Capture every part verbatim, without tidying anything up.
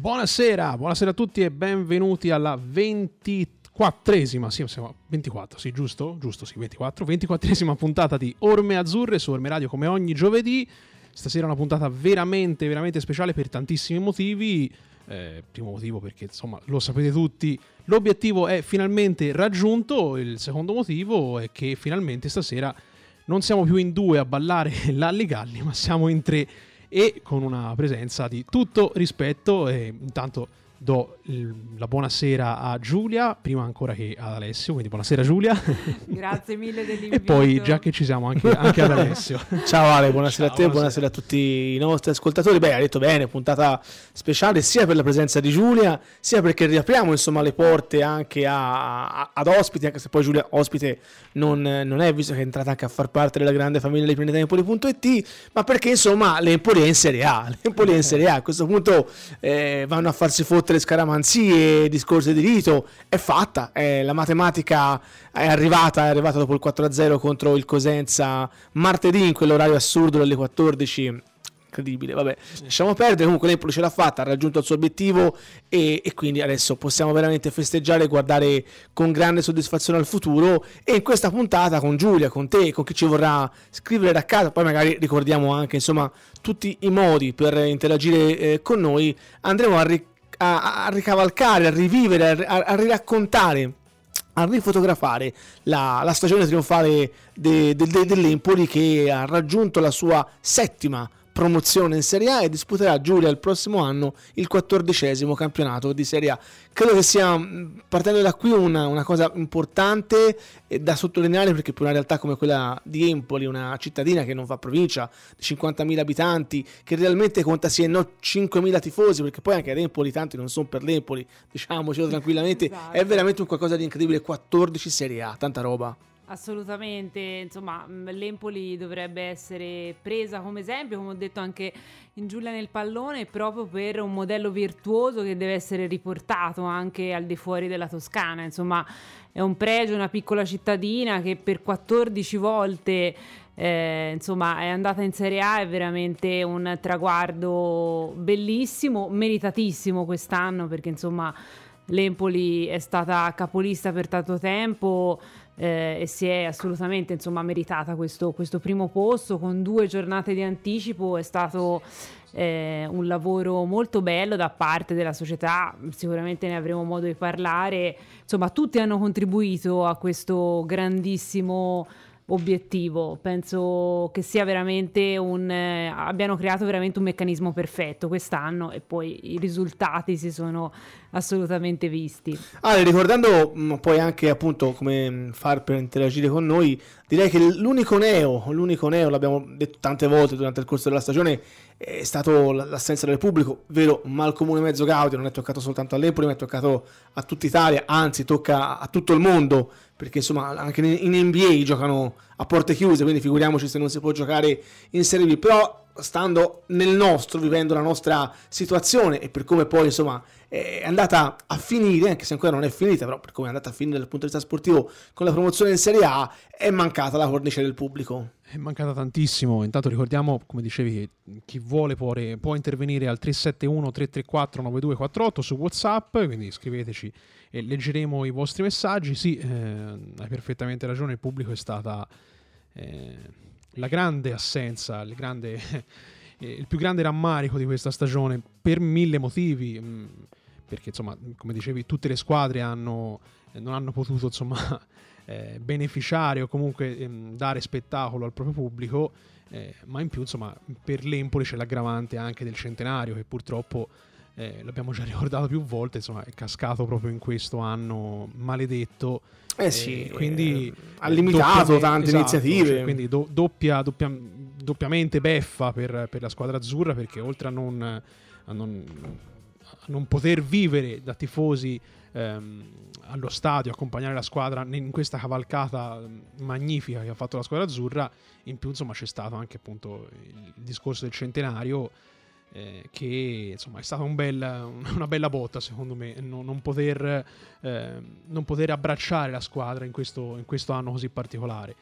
Buonasera, buonasera a tutti e benvenuti alla ventiquattresima, sì, siamo ventiquattro, sì, giusto? Giusto, sì, ventiquattro, ventiquattresima puntata di Orme Azzurre su Orme Radio come ogni giovedì. Stasera è una puntata veramente, veramente speciale per tantissimi motivi. Eh, primo motivo perché, insomma, lo sapete tutti, l'obiettivo è finalmente raggiunto. Il secondo motivo è che finalmente stasera non siamo più in due a ballare l'alligalli, ma siamo in tre, e con una presenza di tutto rispetto. E intanto do la buonasera a Giulia, prima ancora che ad Alessio, quindi buonasera Giulia. Grazie mille dell'invito. E poi, già che ci siamo, anche, anche ad Alessio. Ciao Ale, buonasera. Ciao, a te, buonasera. Buonasera a tutti i nostri ascoltatori. Beh, hai detto bene, puntata speciale sia per la presenza di Giulia, sia perché riapriamo, insomma, le porte anche a, a, ad ospiti, anche se poi Giulia ospite non, non è, visto che è entrata anche a far parte della grande famiglia di Prendetempoli punto it, ma perché, insomma, le Empoli è in Serie A. Le Empoli è in Serie A, a questo punto eh, vanno a farsi fottere scaramanzie, discorsi di rito. È fatta, eh, la matematica è arrivata, è arrivata dopo il quattro a zero contro il Cosenza martedì in quell'orario assurdo dalle quattordici. Incredibile, vabbè, lasciamo perdere. Comunque l'Empoli ce l'ha fatta, ha raggiunto il suo obiettivo e, e quindi adesso possiamo veramente festeggiare e guardare con grande soddisfazione al futuro. E in questa puntata con Giulia, con te, con chi ci vorrà scrivere da casa, poi magari ricordiamo anche, insomma, tutti i modi per interagire eh, con noi, andremo a ric- A, a ricavalcare, a rivivere, a, a riraccontare, a rifotografare la, la stagione trionfale de, de, de, dell'Empoli, che ha raggiunto la sua settima promozione in Serie A e disputerà, Giulia, il prossimo anno il quattordicesimo campionato di Serie A. Credo che sia, partendo da qui, una, una cosa importante da sottolineare, perché per una realtà come quella di Empoli, una cittadina che non fa provincia, di cinquantamila abitanti, che realmente conta sì e no cinquemila tifosi, perché poi anche ad Empoli tanti non sono per l'Empoli, diciamocelo tranquillamente, esatto. È veramente un qualcosa di incredibile, quattordici Serie A, tanta roba. Assolutamente, insomma, l'Empoli dovrebbe essere presa come esempio, come ho detto anche in Giulia nel pallone, proprio per un modello virtuoso che deve essere riportato anche al di fuori della Toscana. Insomma, è un pregio, una piccola cittadina che per quattordici volte eh, insomma, è andata in Serie A. È veramente un traguardo bellissimo, meritatissimo quest'anno, perché, insomma, l'Empoli è stata capolista per tanto tempo eh, e si è assolutamente, insomma, meritata questo, questo primo posto con due giornate di anticipo. È stato eh, un lavoro molto bello da parte della società, sicuramente ne avremo modo di parlare. Insomma, tutti hanno contribuito a questo grandissimo obiettivo. Penso che sia veramente un eh, abbiano creato veramente un meccanismo perfetto quest'anno, e poi i risultati si sono assolutamente visti. Ah, ricordando mh, poi anche, appunto, come far per interagire con noi, direi che l'unico neo, l'unico neo, l'abbiamo detto tante volte durante il corso della stagione, è stato l'assenza del pubblico, vero malcomune mezzo gaudio. Non è toccato soltanto all'Empoli, ma è toccato a tutta Italia, anzi tocca a tutto il mondo, perché, insomma, anche in N B A giocano a porte chiuse, quindi figuriamoci se non si può giocare in Serie B. Però, stando nel nostro, vivendo la nostra situazione e per come poi, insomma, è andata a finire, anche se ancora non è finita, però per come è andata a finire dal punto di vista sportivo con la promozione in Serie A, è mancata la cornice del pubblico. È mancata tantissimo. Intanto ricordiamo, come dicevi, che chi vuole può, può intervenire al tre sette uno tre tre quattro nove due quattro otto su WhatsApp, quindi scriveteci e leggeremo i vostri messaggi. Sì, eh, hai perfettamente ragione, il pubblico è stata eh, la grande assenza, il, grande, eh, il più grande rammarico di questa stagione, per mille motivi, mh, perché, insomma, come dicevi, tutte le squadre hanno, eh, non hanno potuto, insomma, Eh, beneficiare o comunque ehm, dare spettacolo al proprio pubblico, eh, ma in più, insomma, per l'Empoli c'è l'aggravante anche del centenario, che purtroppo eh, l'abbiamo già ricordato più volte, insomma, è cascato proprio in questo anno maledetto. Eh sì, eh, quindi eh, ha limitato tante, esatto, iniziative, cioè, quindi do, doppia, doppia, doppiamente beffa per, per la squadra azzurra, perché oltre a non, a non, a non poter vivere da tifosi Ehm, allo stadio, accompagnare la squadra in questa cavalcata magnifica che ha fatto la squadra azzurra, in più, insomma, c'è stato anche, appunto, il discorso del centenario, eh, che, insomma, è stata un bel, una bella botta, secondo me, no, non, poter, eh, non poter abbracciare la squadra in questo, in questo anno così particolare.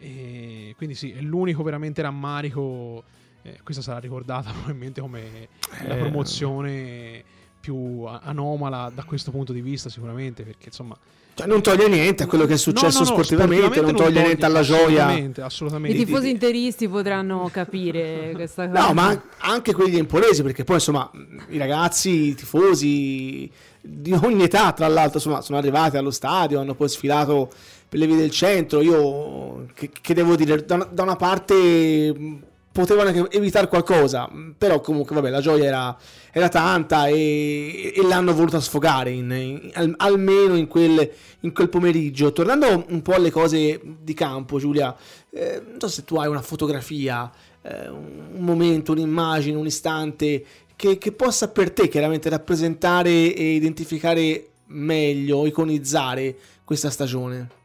E quindi sì, è l'unico veramente rammarico. Eh, questa sarà ricordata probabilmente come eh, la promozione più anomala da questo punto di vista sicuramente, perché insomma, cioè, non toglie niente a quello che è successo no, no, no, sportivamente, sportivamente, non toglie, non toglie niente alla gioia. Assolutamente, assolutamente. I tifosi interisti potranno capire questa cosa. No, ma anche quelli empolesi, perché poi insomma i ragazzi, i tifosi di ogni età tra l'altro insomma, sono arrivati allo stadio, hanno poi sfilato per le vie del centro. Io che, che devo dire, da una, da una parte potevano anche evitare qualcosa, però comunque vabbè, la gioia era, era tanta e, e l'hanno voluta sfogare in, in, al, almeno in quel, in quel pomeriggio. Tornando un po' alle cose di campo, Giulia, eh, non so se tu hai una fotografia, eh, un momento, un'immagine, un istante che, che possa per te chiaramente rappresentare e identificare meglio, iconizzare questa stagione.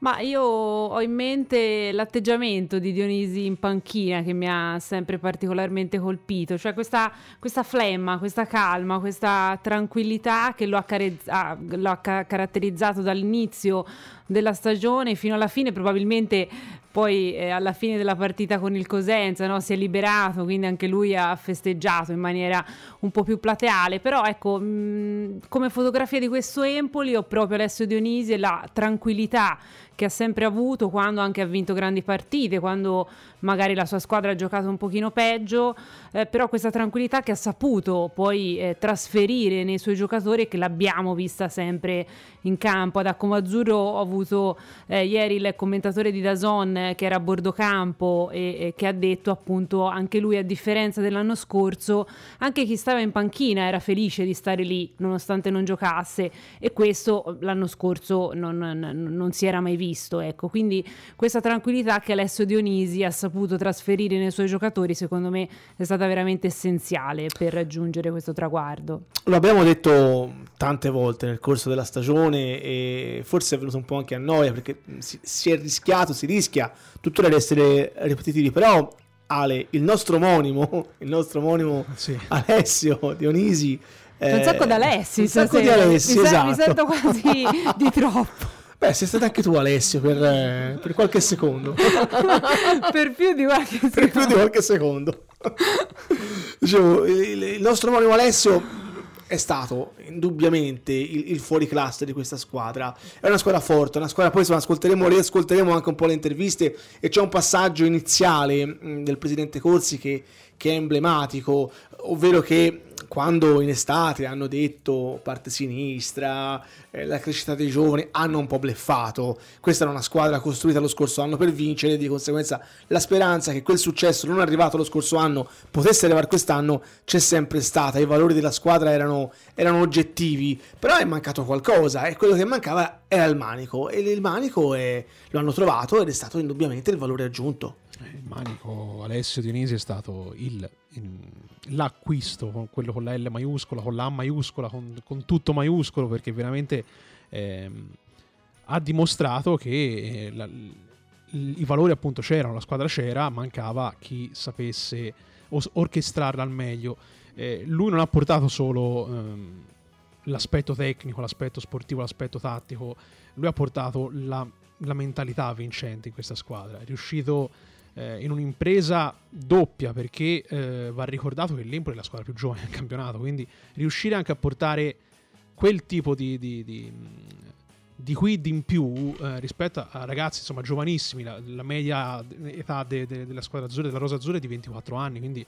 Ma io ho in mente l'atteggiamento di Dionisi in panchina, che mi ha sempre particolarmente colpito, cioè questa, questa flemma, questa calma, questa tranquillità che lo ha, carezz- ah, lo ha ca- caratterizzato dall'inizio della stagione fino alla fine. Probabilmente poi eh, alla fine della partita con il Cosenza, no, si è liberato, quindi anche lui ha festeggiato in maniera un po' più plateale, però ecco, mh, come fotografia di questo Empoli ho proprio Alessio Dionisi e la tranquillità che ha sempre avuto quando anche ha vinto grandi partite, quando magari la sua squadra ha giocato un pochino peggio, eh, però questa tranquillità che ha saputo poi eh, trasferire nei suoi giocatori, che l'abbiamo vista sempre in campo. Ad Orme Azzurre ho avuto eh, ieri il commentatore di D A Z N eh, che era a bordo campo e, e che ha detto appunto anche lui, a differenza dell'anno scorso, anche chi stava in panchina era felice di stare lì nonostante non giocasse, e questo l'anno scorso non, non, non si era mai visto. Visto, ecco, quindi questa tranquillità che Alessio Dionisi ha saputo trasferire nei suoi giocatori, secondo me è stata veramente essenziale per raggiungere questo traguardo. Lo abbiamo detto tante volte nel corso della stagione e forse è venuto un po' anche a noia, perché si, si è rischiato, si rischia tuttora di essere ripetitivi, però Ale, il nostro omonimo, il nostro omonimo sì. Alessio Dionisi, eh, un sacco d'Alessi, un sacco di Alessi, mi, esatto. mi sento quasi di troppo. Beh, sei stato anche tu, Alessio, per, eh, per qualche secondo. Per più di qualche secondo. Per più di qualche secondo. Dicevo, il, il nostro omonimo Alessio è stato indubbiamente il, il fuoriclasse di questa squadra. È una squadra forte, una squadra, poi ascolteremo, riascolteremo anche un po' le interviste, e c'è un passaggio iniziale mh, del presidente Corsi che, che è emblematico, ovvero che quando in estate hanno detto parte sinistra, eh, la crescita dei giovani, hanno un po' bleffato. Questa era una squadra costruita lo scorso anno per vincere, di conseguenza la speranza che quel successo non arrivato lo scorso anno potesse arrivare quest'anno c'è sempre stata. I valori della squadra erano, erano oggettivi, però è mancato qualcosa, e quello che mancava era il manico, e il manico è, lo hanno trovato ed è stato indubbiamente il valore aggiunto. Il manico Alessio Dionisi è stato il, il, l'acquisto, quello con la L maiuscola, con la A maiuscola, con, con tutto maiuscolo, perché veramente eh, ha dimostrato che eh, la, i valori appunto c'erano, la squadra c'era, mancava chi sapesse os- orchestrarla al meglio. Eh, lui non ha portato solo ehm, l'aspetto tecnico, l'aspetto sportivo, l'aspetto tattico, lui ha portato la, la mentalità vincente in questa squadra, è riuscito in un'impresa doppia, perché eh, va ricordato che l'Empoli è la squadra più giovane del campionato, quindi riuscire anche a portare quel tipo di di, di, di quid in più eh, rispetto a ragazzi insomma giovanissimi. La, la media età de, de, della squadra azzurra, della rosa azzurra, è di ventiquattro anni, quindi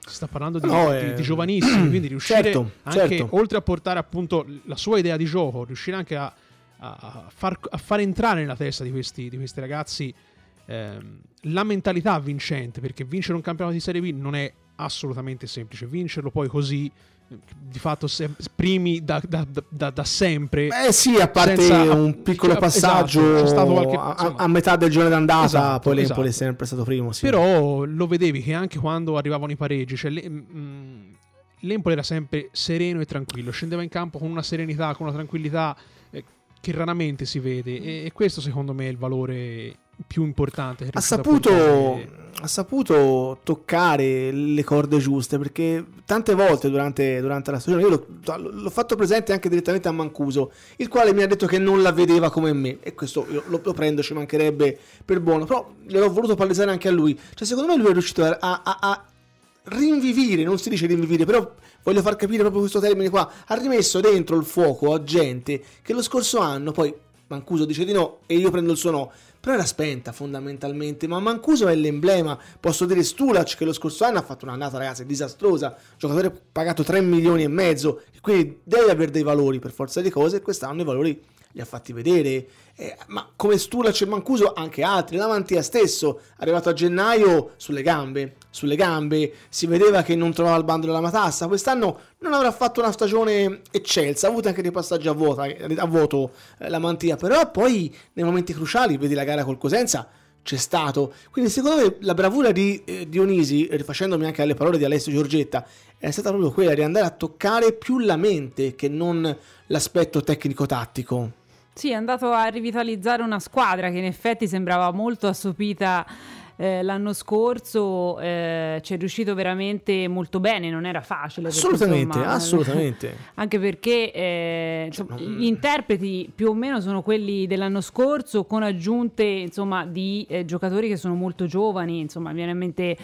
si sta parlando di, no, di, eh, di giovanissimi, quindi riuscire certo, anche certo. oltre a portare appunto la sua idea di gioco, riuscire anche a, a, far, a far entrare nella testa di questi, di questi ragazzi la mentalità vincente, perché vincere un campionato di Serie B non è assolutamente semplice, vincerlo poi così di fatto se, primi da, da, da, da sempre, eh sì, a parte senza, un piccolo passaggio, esatto, stato qualche, a, a metà del giorno d'andata, esatto, poi l'Empoli esatto. è sempre stato primo, sì. Però lo vedevi che anche quando arrivavano i pareggi, cioè le, mh, l'Empoli era sempre sereno e tranquillo, scendeva in campo con una serenità, con una tranquillità eh, che raramente si vede, e, e questo secondo me è il valore più importante. Ha saputo, portare... ha saputo toccare le corde giuste, perché tante volte durante, durante la stagione io l'ho, l'ho fatto presente anche direttamente a Mancuso, il quale mi ha detto che non la vedeva come me, e questo io lo, lo prendo, ci mancherebbe, per buono, però l'ho voluto palesare anche a lui, cioè secondo me lui è riuscito a, a, a rinvivire, non si dice rinvivire, però voglio far capire proprio questo termine qua, ha rimesso dentro il fuoco a gente che lo scorso anno, poi Mancuso dice di no e io prendo il suo no, però era spenta fondamentalmente, ma Mancuso è l'emblema, posso dire Stulac che lo scorso anno ha fatto un'annata ragazzi disastrosa, giocatore pagato tre milioni e mezzo, quindi deve avere dei valori per forza di cose e quest'anno i valori li ha fatti vedere, eh, ma come Stulac e Mancuso anche altri, La Mantia stesso, arrivato a gennaio sulle gambe, sulle gambe, si vedeva che non trovava il bando della matassa, quest'anno non avrà fatto una stagione eccelsa, ha avuto anche dei passaggi a, vuota, a vuoto eh, La Mantia, però poi nei momenti cruciali, vedi la gara col Cosenza, c'è stato, quindi secondo me la bravura di eh, Dionisi, rifacendomi anche alle parole di Alessio Giorgetta, è stata proprio quella di andare a toccare più la mente che non l'aspetto tecnico-tattico. Sì, è andato a rivitalizzare una squadra che in effetti sembrava molto assopita eh, l'anno scorso, eh, ci è riuscito veramente molto bene, non era facile. Assolutamente, perché, insomma, assolutamente. Anche perché eh, insomma, cioè, non... gli interpreti più o meno sono quelli dell'anno scorso con aggiunte insomma, di eh, giocatori che sono molto giovani, insomma mi viene in mente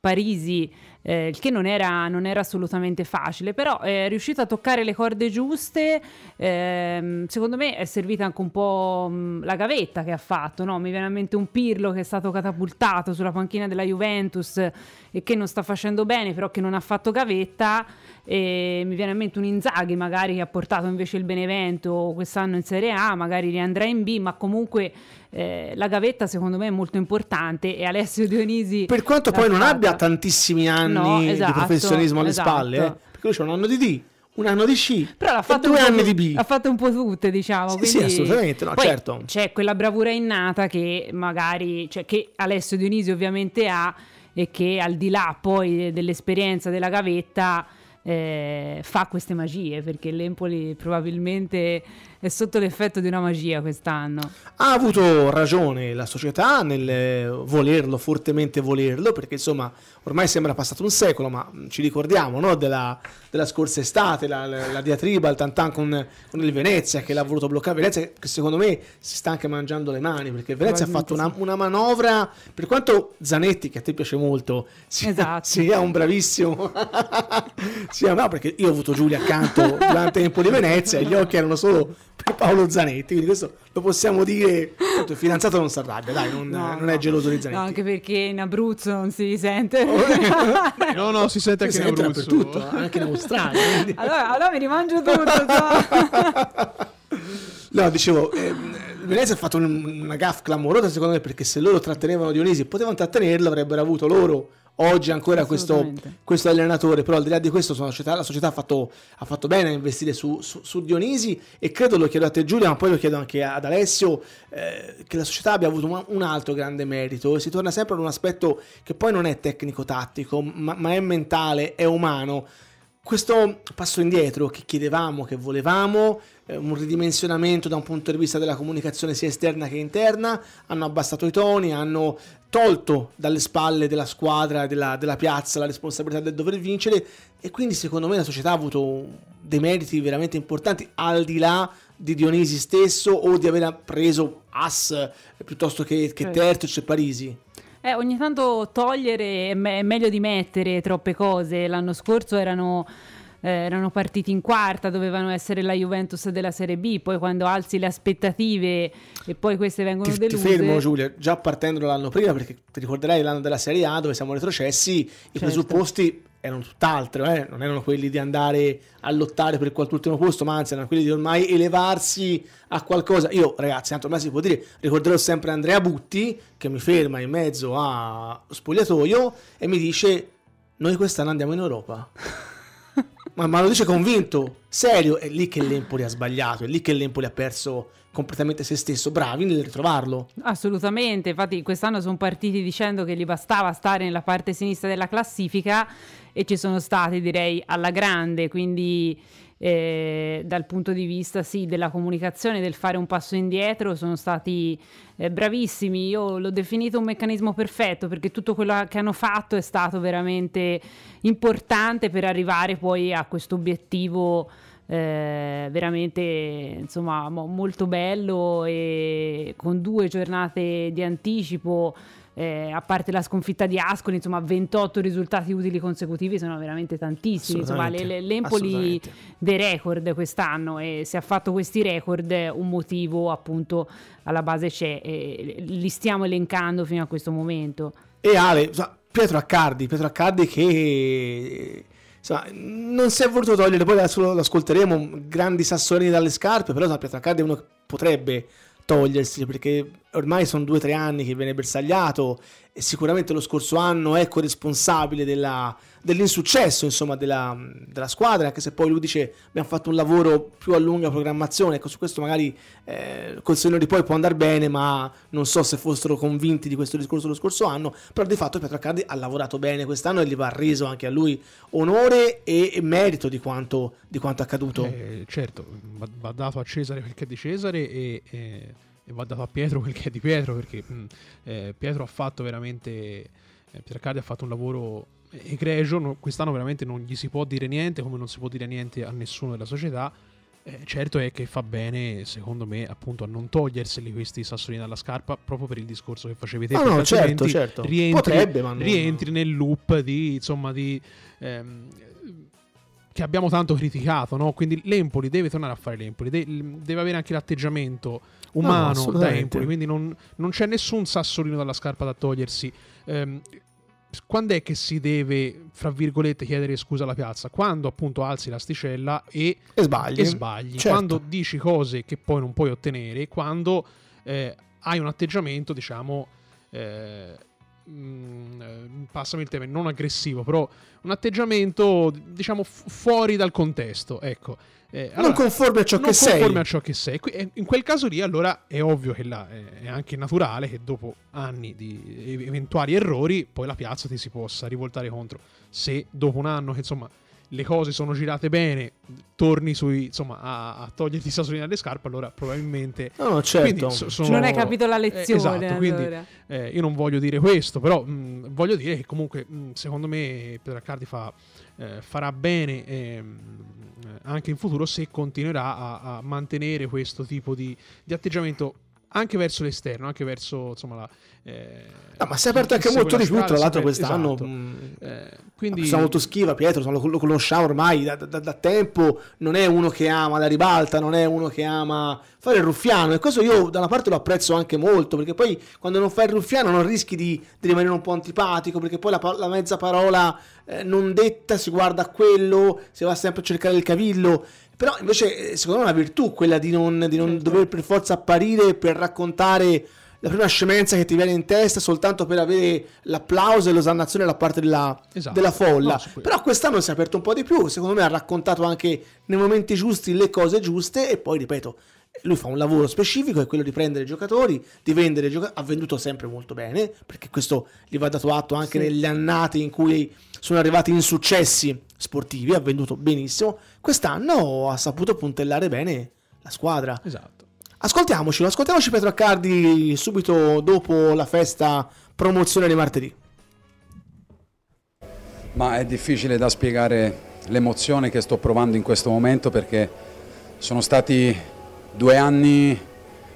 Parisi, il eh, che non era, non era assolutamente facile, però è riuscito a toccare le corde giuste, eh, secondo me è servita anche un po' la gavetta che ha fatto, no? Mi viene in mente un Pirlo che è stato catapultato sulla panchina della Juventus e che non sta facendo bene, però che non ha fatto gavetta, e mi viene in mente un Inzaghi magari che ha portato invece il Benevento quest'anno in Serie A, magari riandrà in B, ma comunque eh, la gavetta secondo me è molto importante e Alessio Dionisi... Per quanto poi non abbia tantissimi anni no, esatto, di professionismo alle esatto. spalle, eh? Perché lui c'è un anno di D, un anno di C, però l'ha fatto e due anni di B. Ha fatto un po' tutte, diciamo. Sì, quindi... sì assolutamente, no, poi certo. C'è quella bravura innata che magari, cioè che Alessio Dionisi ovviamente ha e che al di là poi dell'esperienza della gavetta eh, fa queste magie, perché l'Empoli probabilmente è sotto l'effetto di una magia quest'anno. Ha avuto ragione la società nel volerlo, fortemente volerlo, perché insomma ormai sembra passato un secolo, ma ci ricordiamo no? della, della scorsa estate, la, la, la diatriba, il tantan con, con il Venezia che l'ha voluto bloccare, Venezia che secondo me si sta anche mangiando le mani, perché il Venezia ha fatto una, una manovra, per quanto Zanetti, che a te piace molto, sia, esatto. sia un bravissimo sia, no, perché io ho avuto Giulia accanto durante il tempo di Venezia e gli occhi erano solo per Paolo Zanetti, quindi questo lo possiamo dire. Tanto il fidanzato non si arrabbia, dai, non, no, non no. è geloso di Zanetti. No, anche perché in Abruzzo non si sente. no, no, si sente si anche si in Abruzzo, tutto, anche in Australia. Quindi... Allora, allora mi rimangio tutto. So. No, dicevo, eh, Venezia ha fatto un, una gaffe clamorosa secondo me, perché se loro trattenevano Dionisi, potevano trattenerlo, avrebbero avuto loro oggi ancora questo, questo allenatore, però al di là di questo sono la società, la società ha, fatto, ha fatto bene a investire su, su, su Dionisi e credo, lo chiedo a te Giulia, ma poi lo chiedo anche ad Alessio, eh, che la società abbia avuto un altro grande merito e si torna sempre ad un aspetto che poi non è tecnico-tattico ma, ma è mentale, è umano. Questo passo indietro che chiedevamo, che volevamo, eh, un ridimensionamento da un punto di vista della comunicazione sia esterna che interna, hanno abbassato i toni, hanno tolto dalle spalle della squadra, della, della piazza, la responsabilità del dover vincere e quindi secondo me la società ha avuto dei meriti veramente importanti al di là di Dionisi stesso o di aver preso As piuttosto che, che Terzi e Parisi. Eh, ogni tanto togliere è, me- è meglio di mettere troppe cose. L'anno scorso erano, eh, erano partiti in quarta, dovevano essere la Juventus della Serie B, poi quando alzi le aspettative e poi queste vengono ti, deluse. Ti fermo Giulia, già partendo l'anno prima, perché ti ricorderai l'anno della Serie A dove siamo retrocessi, i certo. presupposti erano tutt'altro, eh? Non erano quelli di andare a lottare per qualc'ultimo posto, ma anzi erano quelli di ormai elevarsi a qualcosa. Io ragazzi, tanto ormai si può dire, ricorderò sempre Andrea Butti che mi ferma in mezzo a spogliatoio e mi dice noi quest'anno andiamo in Europa. ma, ma lo dice convinto, serio, è lì che l'Empoli ha sbagliato, è lì che l'Empoli ha perso completamente se stesso, bravi nel ritrovarlo. Assolutamente, infatti quest'anno sono partiti dicendo che gli bastava stare nella parte sinistra della classifica e ci sono stati direi alla grande, quindi eh, dal punto di vista sì della comunicazione, del fare un passo indietro sono stati eh, bravissimi, io l'ho definito un meccanismo perfetto perché tutto quello che hanno fatto è stato veramente importante per arrivare poi a questo obiettivo Eh, veramente insomma mo- molto bello e con due giornate di anticipo eh, a parte la sconfitta di Ascoli, insomma ventotto risultati utili consecutivi sono veramente tantissimi, insomma le, le, l'Empoli dei record quest'anno, e se ha fatto questi record un motivo appunto alla base c'è, e li stiamo elencando fino a questo momento. E Ale, Pietro Accardi, Pietro Accardi che... Insomma, non si è voluto togliere, poi lo ascolteremo, grandi sassolini dalle scarpe, però so, Pietro Accardi è uno che potrebbe togliersi, perché ormai sono due o tre anni che viene bersagliato e sicuramente lo scorso anno è corresponsabile della, dell'insuccesso insomma, della, della squadra, anche se poi lui dice abbiamo fatto un lavoro più a lunga programmazione, ecco, su questo magari eh, col senno di poi può andare bene, ma non so se fossero convinti di questo discorso lo scorso anno, però di fatto Pietro Accardi ha lavorato bene quest'anno e gli va reso anche a lui onore e, e merito di quanto, di quanto accaduto. Eh, certo, va, va dato a Cesare quel che è di Cesare e... e... E va dato a Pietro quel che è di Pietro, perché mh, eh, Pietro ha fatto veramente eh, Pietro Accardi ha fatto un lavoro egregio, no, quest'anno veramente non gli si può dire niente, come non si può dire niente a nessuno della società. Eh, certo è che fa bene, secondo me, appunto a non toglierseli questi sassolini dalla scarpa, proprio per il discorso che facevi te. No, no, certo, certo. Rientri, Potrebbe, ma non... rientri nel loop di, insomma, di ehm, che abbiamo tanto criticato, no? Quindi l'Empoli deve tornare a fare l'Empoli, deve, deve avere anche l'atteggiamento umano no, da Empoli, quindi non, non c'è nessun sassolino dalla scarpa da togliersi. Ehm, quando è che si deve, fra virgolette, chiedere scusa alla piazza? Quando appunto alzi l'asticella e, e sbagli, e sbagli. Certo. Quando dici cose che poi non puoi ottenere, quando eh, hai un atteggiamento, diciamo... Eh, passami il termine, non aggressivo, però un atteggiamento diciamo fuori dal contesto, ecco, eh, allora, non conforme a ciò non che conforme sei conforme a ciò che sei in quel caso lì, allora è ovvio che là è anche naturale che dopo anni di eventuali errori poi la piazza ti si possa rivoltare contro. Se dopo un anno che insomma le cose sono girate bene torni sui, insomma, a, a toglierti i sassolini dalle scarpe, allora probabilmente no, no, certo. so, sono... non hai capito la lezione, eh, esatto, allora. Quindi eh, io non voglio dire questo, però mh, voglio dire che comunque mh, secondo me Pietro Accardi fa, eh, farà bene eh, anche in futuro se continuerà a, a mantenere questo tipo di, di atteggiamento anche verso l'esterno, anche verso insomma la, eh, no, ma si è aperto anche molto di più tra l'altro quest'anno, esatto. mh, eh, quindi sono molto schiva Pietro, lo, lo conosciamo ormai da, da, da tempo, non è uno che ama la ribalta, non è uno che ama fare il ruffiano, e questo io da una parte lo apprezzo anche molto, perché poi quando non fai il ruffiano non rischi di, di rimanere un po' antipatico, perché poi la, la mezza parola eh, non detta si guarda a quello, si va sempre a cercare il cavillo. Però invece secondo me è una virtù quella di non, di non certo. dover per forza apparire per raccontare la prima scemenza che ti viene in testa soltanto per avere l'applauso e l'osannazione da parte della, esatto. della folla. No, però quest'anno si è aperto un po' di più, secondo me ha raccontato anche nei momenti giusti le cose giuste, e poi ripeto, lui fa un lavoro specifico, è quello di prendere i giocatori, di vendere i giocatori, ha venduto sempre molto bene, perché questo gli va dato atto anche sì. nelle annate in cui sono arrivati insuccessi sportivi, ha venduto benissimo, quest'anno ha saputo puntellare bene la squadra. Esatto. Ascoltiamoci, ascoltiamoci Pietro Accardi subito dopo la festa promozione di martedì. Ma è difficile da spiegare l'emozione che sto provando in questo momento, perché sono stati due anni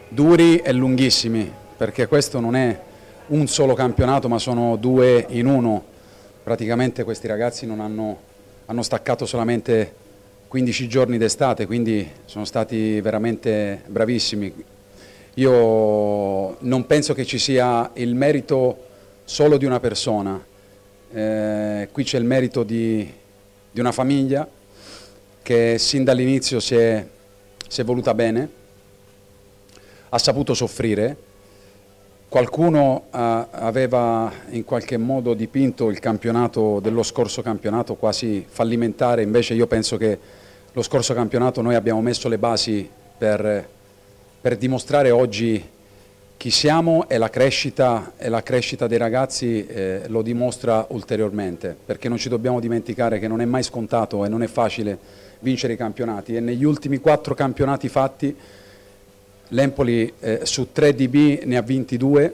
duri e lunghissimi, perché questo non è un solo campionato ma sono due in uno. Praticamente questi ragazzi non hanno, hanno staccato solamente quindici giorni d'estate, quindi sono stati veramente bravissimi. Io non penso che ci sia il merito solo di una persona, eh, qui c'è il merito di, di una famiglia che sin dall'inizio si è Si è voluta bene, ha saputo soffrire, qualcuno ah, aveva in qualche modo dipinto il campionato dello scorso campionato quasi fallimentare, invece io penso che lo scorso campionato noi abbiamo messo le basi per, per dimostrare oggi chi siamo, e la crescita, e la crescita dei ragazzi eh, lo dimostra ulteriormente, perché non ci dobbiamo dimenticare che non è mai scontato e non è facile vincere i campionati, e negli ultimi quattro campionati fatti l'Empoli eh, su tre D B ne ha vinti due,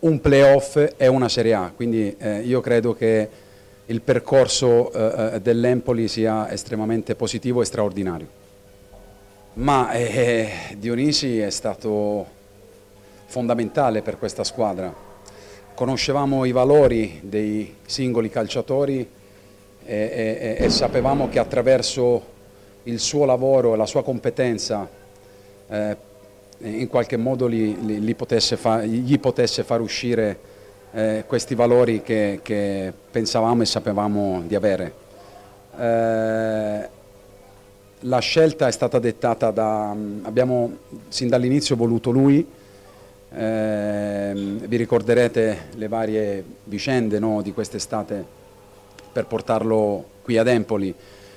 un playoff e una Serie A, quindi eh, io credo che il percorso eh, dell'Empoli sia estremamente positivo e straordinario. Ma eh, Dionisi è stato fondamentale per questa squadra, conoscevamo i valori dei singoli calciatori e, e, e sapevamo che attraverso il suo lavoro e la sua competenza eh, in qualche modo li, li, li potesse fa, gli potesse far uscire eh, questi valori che, che pensavamo e sapevamo di avere. Eh, la scelta è stata dettata da... abbiamo sin dall'inizio voluto lui. Eh, vi ricorderete le varie vicende, no, di quest'estate per portarlo qui ad Empoli,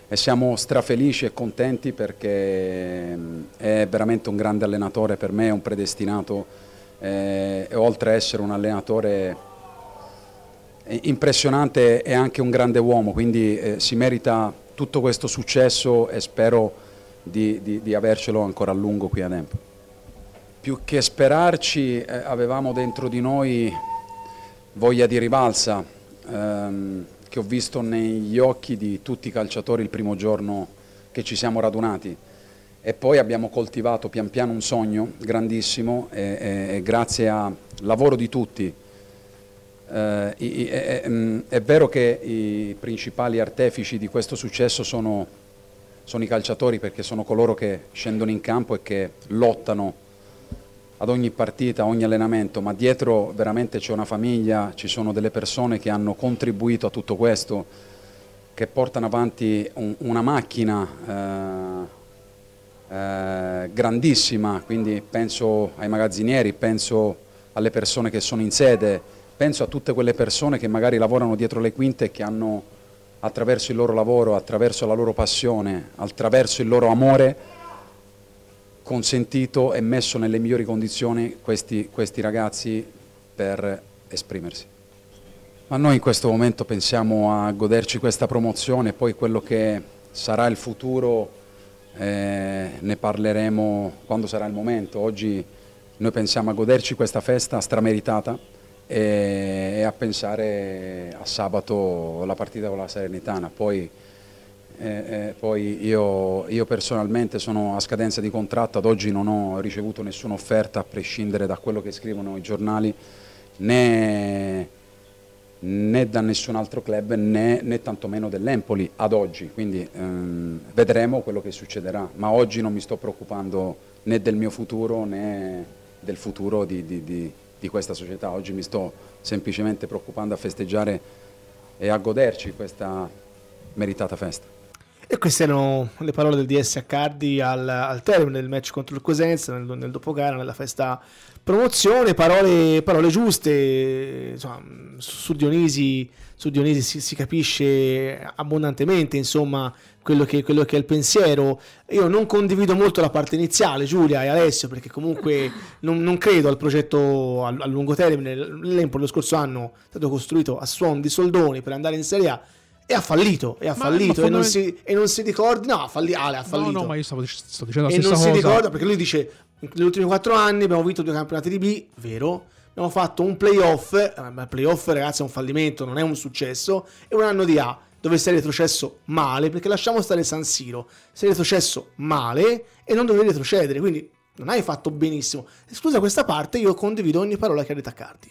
e siamo strafelici e contenti perché è veramente un grande allenatore, per me è un predestinato, eh, e oltre a essere un allenatore impressionante è anche un grande uomo, quindi eh, si merita tutto questo successo e spero di, di, di avercelo ancora a lungo qui ad Empoli. Più che sperarci eh, avevamo dentro di noi voglia di rivalsa ehm, che ho visto negli occhi di tutti i calciatori il primo giorno che ci siamo radunati, e poi abbiamo coltivato pian piano un sogno grandissimo e, e, e grazie al lavoro di tutti. Eh, i, è, è vero che i principali artefici di questo successo sono, sono i calciatori, perché sono coloro che scendono in campo e che lottano ad ogni partita, a ogni allenamento, ma dietro veramente c'è una famiglia, ci sono delle persone che hanno contribuito a tutto questo, che portano avanti un, una macchina eh, eh, grandissima, quindi penso ai magazzinieri, penso alle persone che sono in sede, penso a tutte quelle persone che magari lavorano dietro le quinte e che hanno, attraverso il loro lavoro, attraverso la loro passione, attraverso il loro amore, consentito e messo nelle migliori condizioni questi, questi ragazzi per esprimersi. Ma noi in questo momento pensiamo a goderci questa promozione, poi quello che sarà il futuro eh, ne parleremo quando sarà il momento. Oggi noi pensiamo a goderci questa festa strameritata e, e a pensare a sabato la partita con la Salernitana. Poi, Eh, eh, poi io, io personalmente sono a scadenza di contratto, ad oggi non ho ricevuto nessuna offerta a prescindere da quello che scrivono i giornali, né, né da nessun altro club né, né tantomeno dell'Empoli ad oggi, quindi ehm, vedremo quello che succederà, ma oggi non mi sto preoccupando né del mio futuro né del futuro di, di, di, di questa società. Oggi mi sto semplicemente preoccupando a festeggiare e a goderci questa meritata festa. E queste erano le parole del D S Accardi al, al termine del match contro il Cosenza, nel, nel dopogara, nella festa promozione. Parole, parole giuste, insomma, su Dionisi, su Dionisi si, si capisce abbondantemente, insomma, quello che, quello che è il pensiero. Io non condivido molto la parte iniziale, Giulia e Alessio, perché comunque non, non credo al progetto a, a lungo termine. L'Empoli lo scorso anno è stato costruito a suon di soldoni per andare in Serie A, e ha fallito, e ha ma, fallito ma fondament- e, non si, e non si ricorda, no, ha fallito, Ale, ha fallito. No, no, ma io stavo, sto dicendo la stessa cosa. E non si ricorda perché lui dice: negli ultimi quattro anni abbiamo vinto due campionati di B, vero? Abbiamo fatto un playoff, ma il playoff, ragazzi, è un fallimento, non è un successo, e un anno di A dove sei retrocesso male, perché lasciamo stare San Siro, sei retrocesso male e non dovevi retrocedere, quindi non hai fatto benissimo. Scusa questa parte, io condivido ogni parola che ha detto Accardi.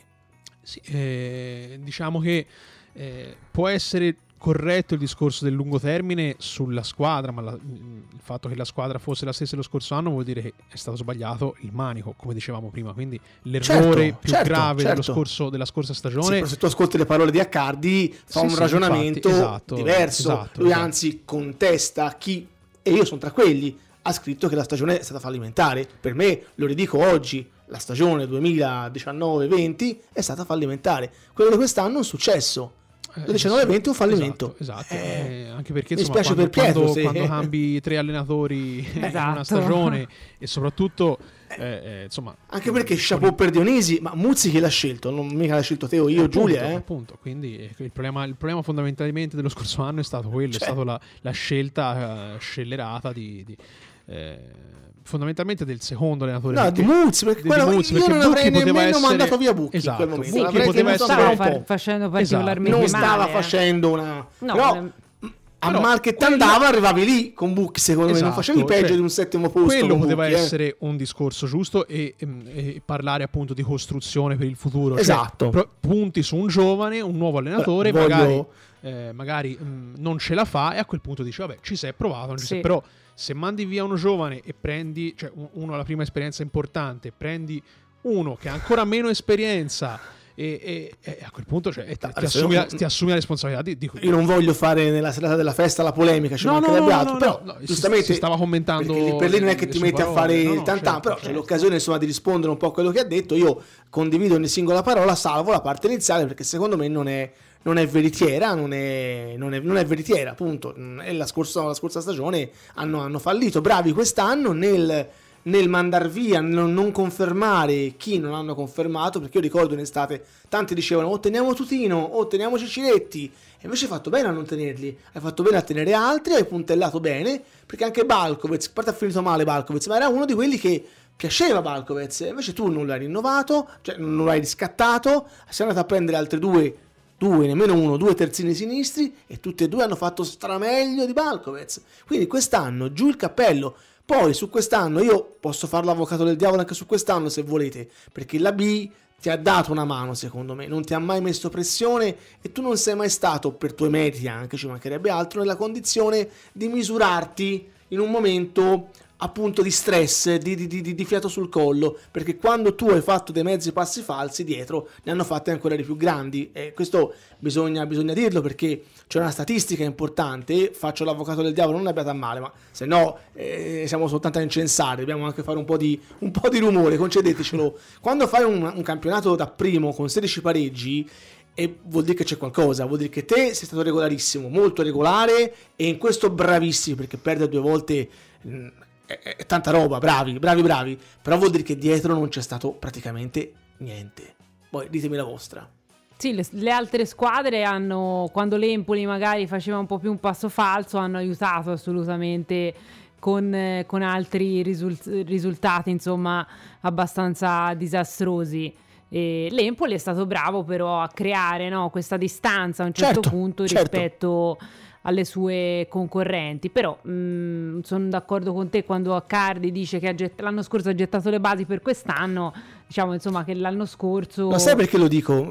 Sì, eh, diciamo che eh, può essere corretto il discorso del lungo termine sulla squadra, ma la, il fatto che la squadra fosse la stessa dello scorso anno vuol dire che è stato sbagliato il manico, come dicevamo prima, quindi l'errore certo, più certo, grave certo. Dello scorso, della scorsa stagione. Sì, però se tu ascolti le parole di Accardi fa sì, un sì, ragionamento infatti, esatto, diverso, esatto, lui esatto. Anzi contesta chi, e io sono tra quelli, ha scritto che la stagione è stata fallimentare. Per me, lo ridico oggi, la stagione duemiladiciannove venti è stata fallimentare, quello di quest'anno è un successo. diciannove venti è un fallimento, esatto, esatto. Eh, anche perché insomma, mi spiace quando, per Pietro, quando, se... quando cambi tre allenatori esatto. in una stagione e soprattutto eh, insomma anche perché chapeau per Dionisi, ma Muzzi che l'ha scelto, non mica l'ha scelto te o io, appunto, Giulia eh? appunto quindi il problema, il problema fondamentalmente dello scorso anno è stato quello, cioè. È stata la, la scelta scellerata di, di eh, fondamentalmente del secondo allenatore, no, di Muzzi, perché, quello, di Muzzi, perché io non avrei nemmeno essere... mandato via Bucchi, esatto, in quel momento Bucchi poteva non essere stava un po'. Facendo particolarmente esatto. non male, stava eh. facendo una no, però... a mal che t'andava quella... arrivavi lì con Bucchi, secondo esatto, me non facevi peggio, cioè, di un settimo posto. Quello poteva Bucchi, essere eh. un discorso giusto e, e, e parlare appunto di costruzione per il futuro, esatto, cioè, punti su un giovane, un nuovo allenatore. Beh, voglio... magari, eh, magari mh, non ce la fa e a quel punto dici vabbè ci sei provato, non ci sì. sei. Però se mandi via uno giovane e prendi, cioè uno alla prima esperienza importante, prendi uno che ha ancora meno esperienza e, e, e a quel punto cioè, ti, ti, assumi la, ti assumi la responsabilità di, di... Io non voglio fare nella serata della festa la polemica, cioè no, no, no, altro, no, però no, giustamente si stava commentando lì per lì, non è che ti metti parole, a fare no, no, tantan, certo, però certo. c'è l'occasione insomma di rispondere un po' a quello che ha detto. Io condivido ogni singola parola salvo la parte iniziale, perché secondo me non è non è veritiera, non è, non è, non è veritiera appunto, e la scorsa, la scorsa stagione hanno, hanno fallito, bravi quest'anno nel nel mandar via, non, non confermare chi non hanno confermato, perché io ricordo in estate tanti dicevano o teniamo Tutino o teniamo Ciciletti, e invece hai fatto bene a non tenerli, hai fatto bene a tenere altri, hai puntellato bene, perché anche Balkovec, a parte ha finito male Balkovec, ma era uno di quelli che piaceva Balkovec, invece tu non l'hai rinnovato, cioè non l'hai riscattato, sei andato a prendere altri due due, nemmeno uno, due terzini sinistri, e tutti e due hanno fatto strameglio di Balkovec, quindi quest'anno giù il cappello. Poi su quest'anno, io posso farlo avvocato del diavolo anche su quest'anno se volete, perché la B ti ha dato una mano secondo me, non ti ha mai messo pressione e tu non sei mai stato, per tuoi meriti anche, ci mancherebbe altro, nella condizione di misurarti in un momento appunto di stress, di, di, di, di fiato sul collo, perché quando tu hai fatto dei mezzi passi falsi dietro ne hanno fatti ancora di più grandi, e questo bisogna, bisogna dirlo, perché c'è una statistica importante, faccio l'avvocato del diavolo, non l'abbiate a male, ma se no eh, siamo soltanto a incensare, dobbiamo anche fare un po' di, un po' di rumore, concedetecelo. Quando fai un, un campionato da primo con sedici pareggi, e vuol dire che c'è qualcosa, vuol dire che te sei stato regolarissimo, molto regolare, e in questo bravissimo, perché perde due volte... Mh, è tanta roba, bravi, bravi, bravi, però vuol dire che dietro non c'è stato praticamente niente. Poi ditemi la vostra. Sì, le, le altre squadre hanno, quando l'Empoli magari faceva un po' più un passo falso, hanno aiutato assolutamente con, eh, con altri risul- risultati insomma abbastanza disastrosi. E l'Empoli è stato bravo però a creare, no, questa distanza a un certo, certo punto, certo, rispetto alle sue concorrenti. Però mh, sono d'accordo con te quando Accardi dice che ha gett- l'anno scorso ha gettato le basi per quest'anno, diciamo insomma che l'anno scorso... Ma sai perché lo dico?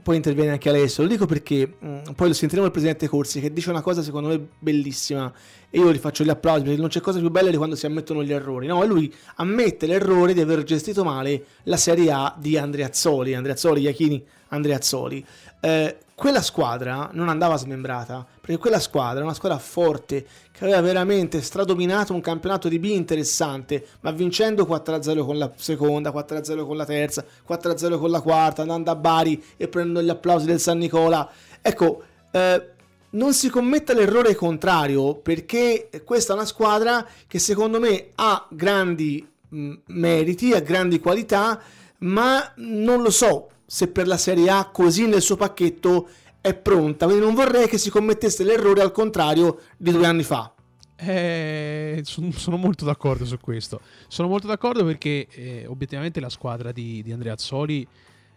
Poi interviene anche Alessio, lo dico perché mh, poi lo sentiremo il presidente Corsi che dice una cosa secondo me bellissima, e io gli faccio gli applausi perché non c'è cosa più bella di quando si ammettono gli errori, no? E lui ammette l'errore di aver gestito male la Serie A di Andreazzoli, Andreazzoli, Iachini, Andreazzoli. Eh, quella squadra non andava smembrata, perché quella squadra è una squadra forte che aveva veramente stradominato un campionato di B interessante, ma vincendo quattro a zero con la seconda, quattro a zero con la terza, quattro a zero con la quarta, andando a Bari e prendendo gli applausi del San Nicola. Ecco, eh, non si commetta l'errore contrario, perché questa è una squadra che secondo me ha grandi mh, meriti, ha grandi qualità, ma non lo so se per la Serie A così nel suo pacchetto è pronta, quindi non vorrei che si commettesse l'errore al contrario di due anni fa. Eh, sono, sono molto d'accordo su questo, sono molto d'accordo perché eh, obiettivamente la squadra di, di Andreazzoli,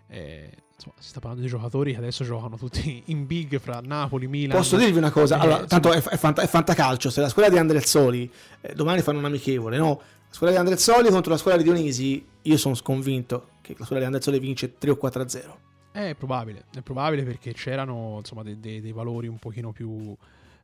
eh, insomma, si sta parlando di giocatori che adesso giocano tutti in big fra Napoli, Milan. Posso dirvi una cosa? Allora, eh, tanto è, è, fanta, è fantacalcio, se la squadra di Andreazzoli eh, domani fanno un amichevole, no? La squadra di Andreazzoli contro la squadra di Dionisi, io sono sconvinto che la squadra di Andreazzoli vince tre o quattro a zero. È probabile, è probabile perché c'erano insomma dei, dei, dei valori un pochino più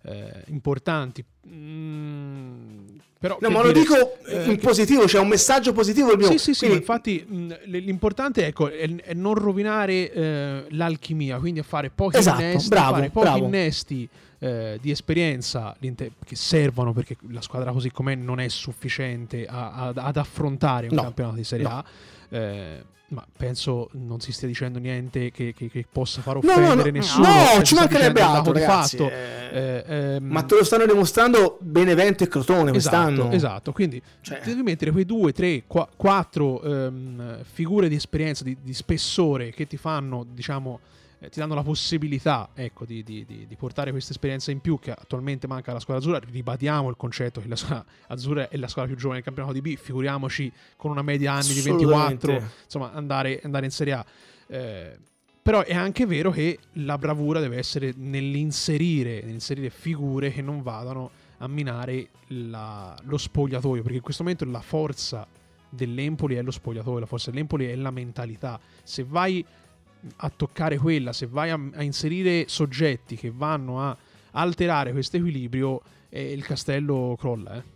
eh, importanti. Mm, però no, ma dire, lo dico eh, in che... positivo, c'è cioè un messaggio positivo il mio. Sì, sì, sì, quindi... infatti mh, l'importante ecco, è, è non rovinare eh, l'alchimia, quindi a fare pochi, esatto, innesti, bravo, fare pochi innesti eh, di esperienza che servono, perché la squadra così com'è non è sufficiente a, a, ad affrontare un no, campionato di Serie no. A. Eh, ma penso non si stia dicendo niente che, che, che possa far offendere no, no, no, nessuno. No, ci mancherebbe altro, ragazzi, fatto. Eh, eh, ehm... ma te lo stanno dimostrando Benevento e Crotone quest'anno. Esatto, esatto. Quindi cioè... devi mettere quei due, tre, qu- quattro ehm, figure di esperienza, di, di spessore, che ti fanno, diciamo, eh, ti danno la possibilità, ecco, di, di, di, di portare questa esperienza in più che attualmente manca alla squadra azzurra. Ribadiamo il concetto che la squadra azzurra è la squadra più giovane del campionato di B, figuriamoci con una media anni di ventiquattro, insomma andare, andare in Serie A. Eh, Però è anche vero che la bravura deve essere nell'inserire, nell'inserire figure che non vadano a minare la, lo spogliatoio, perché in questo momento la forza dell'Empoli è lo spogliatoio, la forza dell'Empoli è la mentalità. Se vai a toccare quella, se vai a, a inserire soggetti che vanno a alterare questo equilibrio, eh, il castello crolla, eh.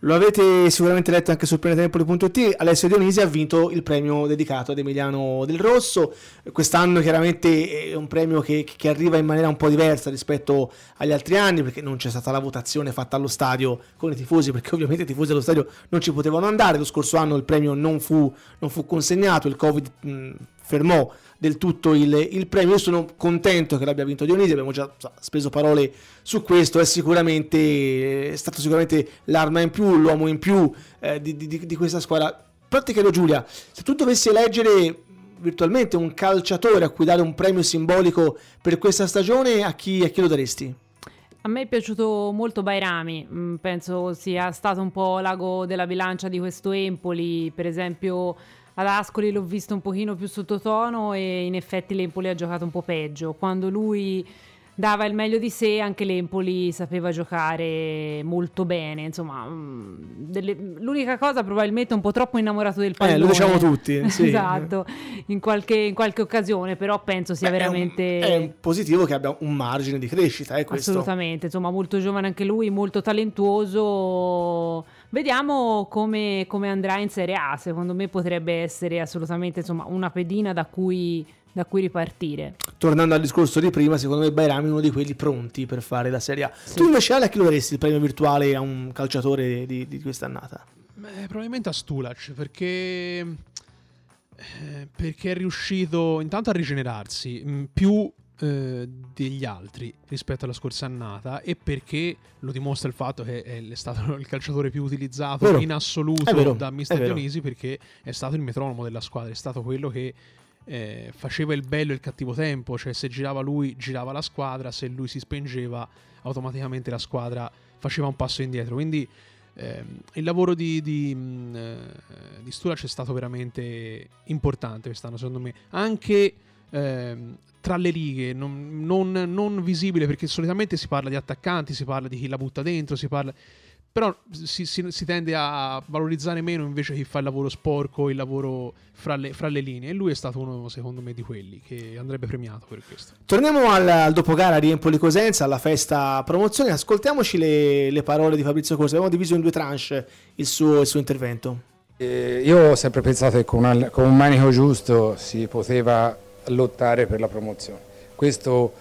Lo avete sicuramente letto anche su Prendetempoli punto it, Alessio Dionisi ha vinto il premio dedicato ad Emiliano Del Rosso. Quest'anno chiaramente è un premio che, che arriva in maniera un po' diversa rispetto agli altri anni, perché non c'è stata la votazione fatta allo stadio con i tifosi, perché ovviamente i tifosi allo stadio non ci potevano andare. Lo scorso anno il premio non fu, non fu consegnato, il Covid mh, fermò del tutto il, il premio. Io sono contento che l'abbia vinto Dionisi, abbiamo già speso parole su questo, è sicuramente è stato sicuramente l'arma in più, l'uomo in più eh, di, di, di questa squadra. Praticamente, Giulia, se tu dovessi eleggere virtualmente un calciatore a cui dare un premio simbolico per questa stagione, a chi, a chi lo daresti? A me è piaciuto molto Bajrami, penso sia stato un po' l'ago della bilancia di questo Empoli. Per esempio ad Ascoli l'ho visto un pochino più sottotono e in effetti l'Empoli ha giocato un po' peggio. Quando lui dava il meglio di sé, anche l'Empoli sapeva giocare molto bene. Insomma, delle... l'unica cosa probabilmente un po' troppo innamorato del pallone. Eh, lo diciamo tutti, sì. Esatto, in qualche, in qualche occasione, però penso sia Beh, veramente... È un, è positivo che abbia un margine di crescita, eh, questo. Assolutamente, insomma, molto giovane anche lui, molto talentuoso. Vediamo come, come andrà in Serie A, secondo me potrebbe essere assolutamente, insomma, una pedina da cui... da cui ripartire. Tornando al discorso di prima, secondo me Bajrami è uno di quelli pronti per fare la Serie A. Sì. Tu invece, Ale, a chi lo daresti il premio virtuale a un calciatore di, di quest'annata? Beh, probabilmente a Stulac, perché eh, perché è riuscito intanto a rigenerarsi mh, più eh, degli altri rispetto alla scorsa annata, e perché lo dimostra il fatto che è stato il calciatore più utilizzato vero. in assoluto vero. da mister Dionisi, perché è stato il metronomo della squadra, è stato quello che Eh, faceva il bello e il cattivo tempo, cioè se girava lui girava la squadra, se lui si spengeva automaticamente la squadra faceva un passo indietro. Quindi ehm, il lavoro di, di, mh, di Stulac è stato veramente importante quest'anno, secondo me, anche ehm, tra le righe, non, non, non visibile, perché solitamente si parla di attaccanti, si parla di chi la butta dentro, si parla... Però si, si, si tende a valorizzare meno invece chi fa il lavoro sporco, il lavoro fra le, fra le linee. E lui è stato uno, secondo me, di quelli che andrebbe premiato per questo. Torniamo al, al dopogara di Empoli Cosenza, alla festa promozione. Ascoltiamoci le, le parole di Fabrizio Corsi. Abbiamo diviso in due tranche il suo, il suo intervento. Eh, io ho sempre pensato che con, una, con un manico giusto si poteva lottare per la promozione. Questo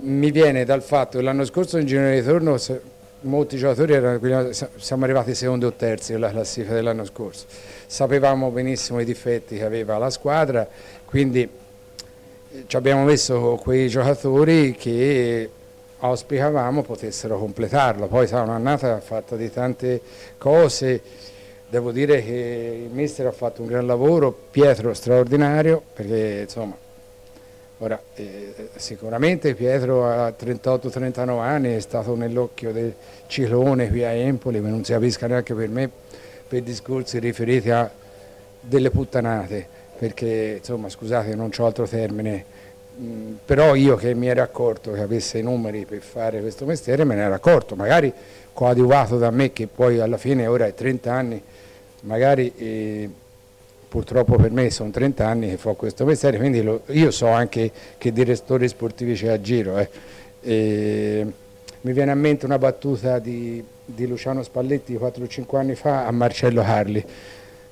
mi viene dal fatto che l'anno scorso in giro di ritorno... Se, molti giocatori erano, siamo arrivati secondi o terzi nella classifica dell'anno scorso, sapevamo benissimo i difetti che aveva la squadra, quindi ci abbiamo messo quei giocatori che auspicavamo potessero completarlo. Poi sarà un'annata fatta di tante cose, devo dire che il mister ha fatto un gran lavoro, Pietro straordinario, perché insomma ora eh, sicuramente Pietro a trentotto trentanove anni è stato nell'occhio del ciclone qui a Empoli, ma non si capisca neanche per me per discorsi riferiti a delle puttanate, perché insomma scusate non c'ho altro termine, mh, però io che mi ero accorto che avesse i numeri per fare questo mestiere me ne ero accorto, magari coadiuvato da me che poi alla fine ora è trenta anni, magari... Eh, purtroppo per me sono trenta anni che fa questo mestiere, quindi lo, io so anche che direttori sportivi c'è a giro. Eh. E, mi viene a mente una battuta di, di Luciano Spalletti quattro o cinque anni fa a Marcello Carli.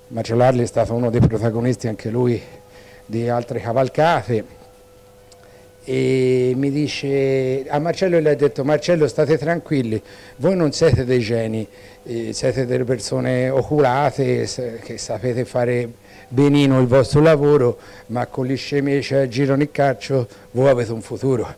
Marcello Carli è stato uno dei protagonisti anche lui di altre cavalcate e mi dice a Marcello, gli ha detto: Marcello, state tranquilli, voi non siete dei geni, eh, siete delle persone oculate che sapete fare benino il vostro lavoro, ma con gli scemi c'è a giro nel calcio voi avete un futuro.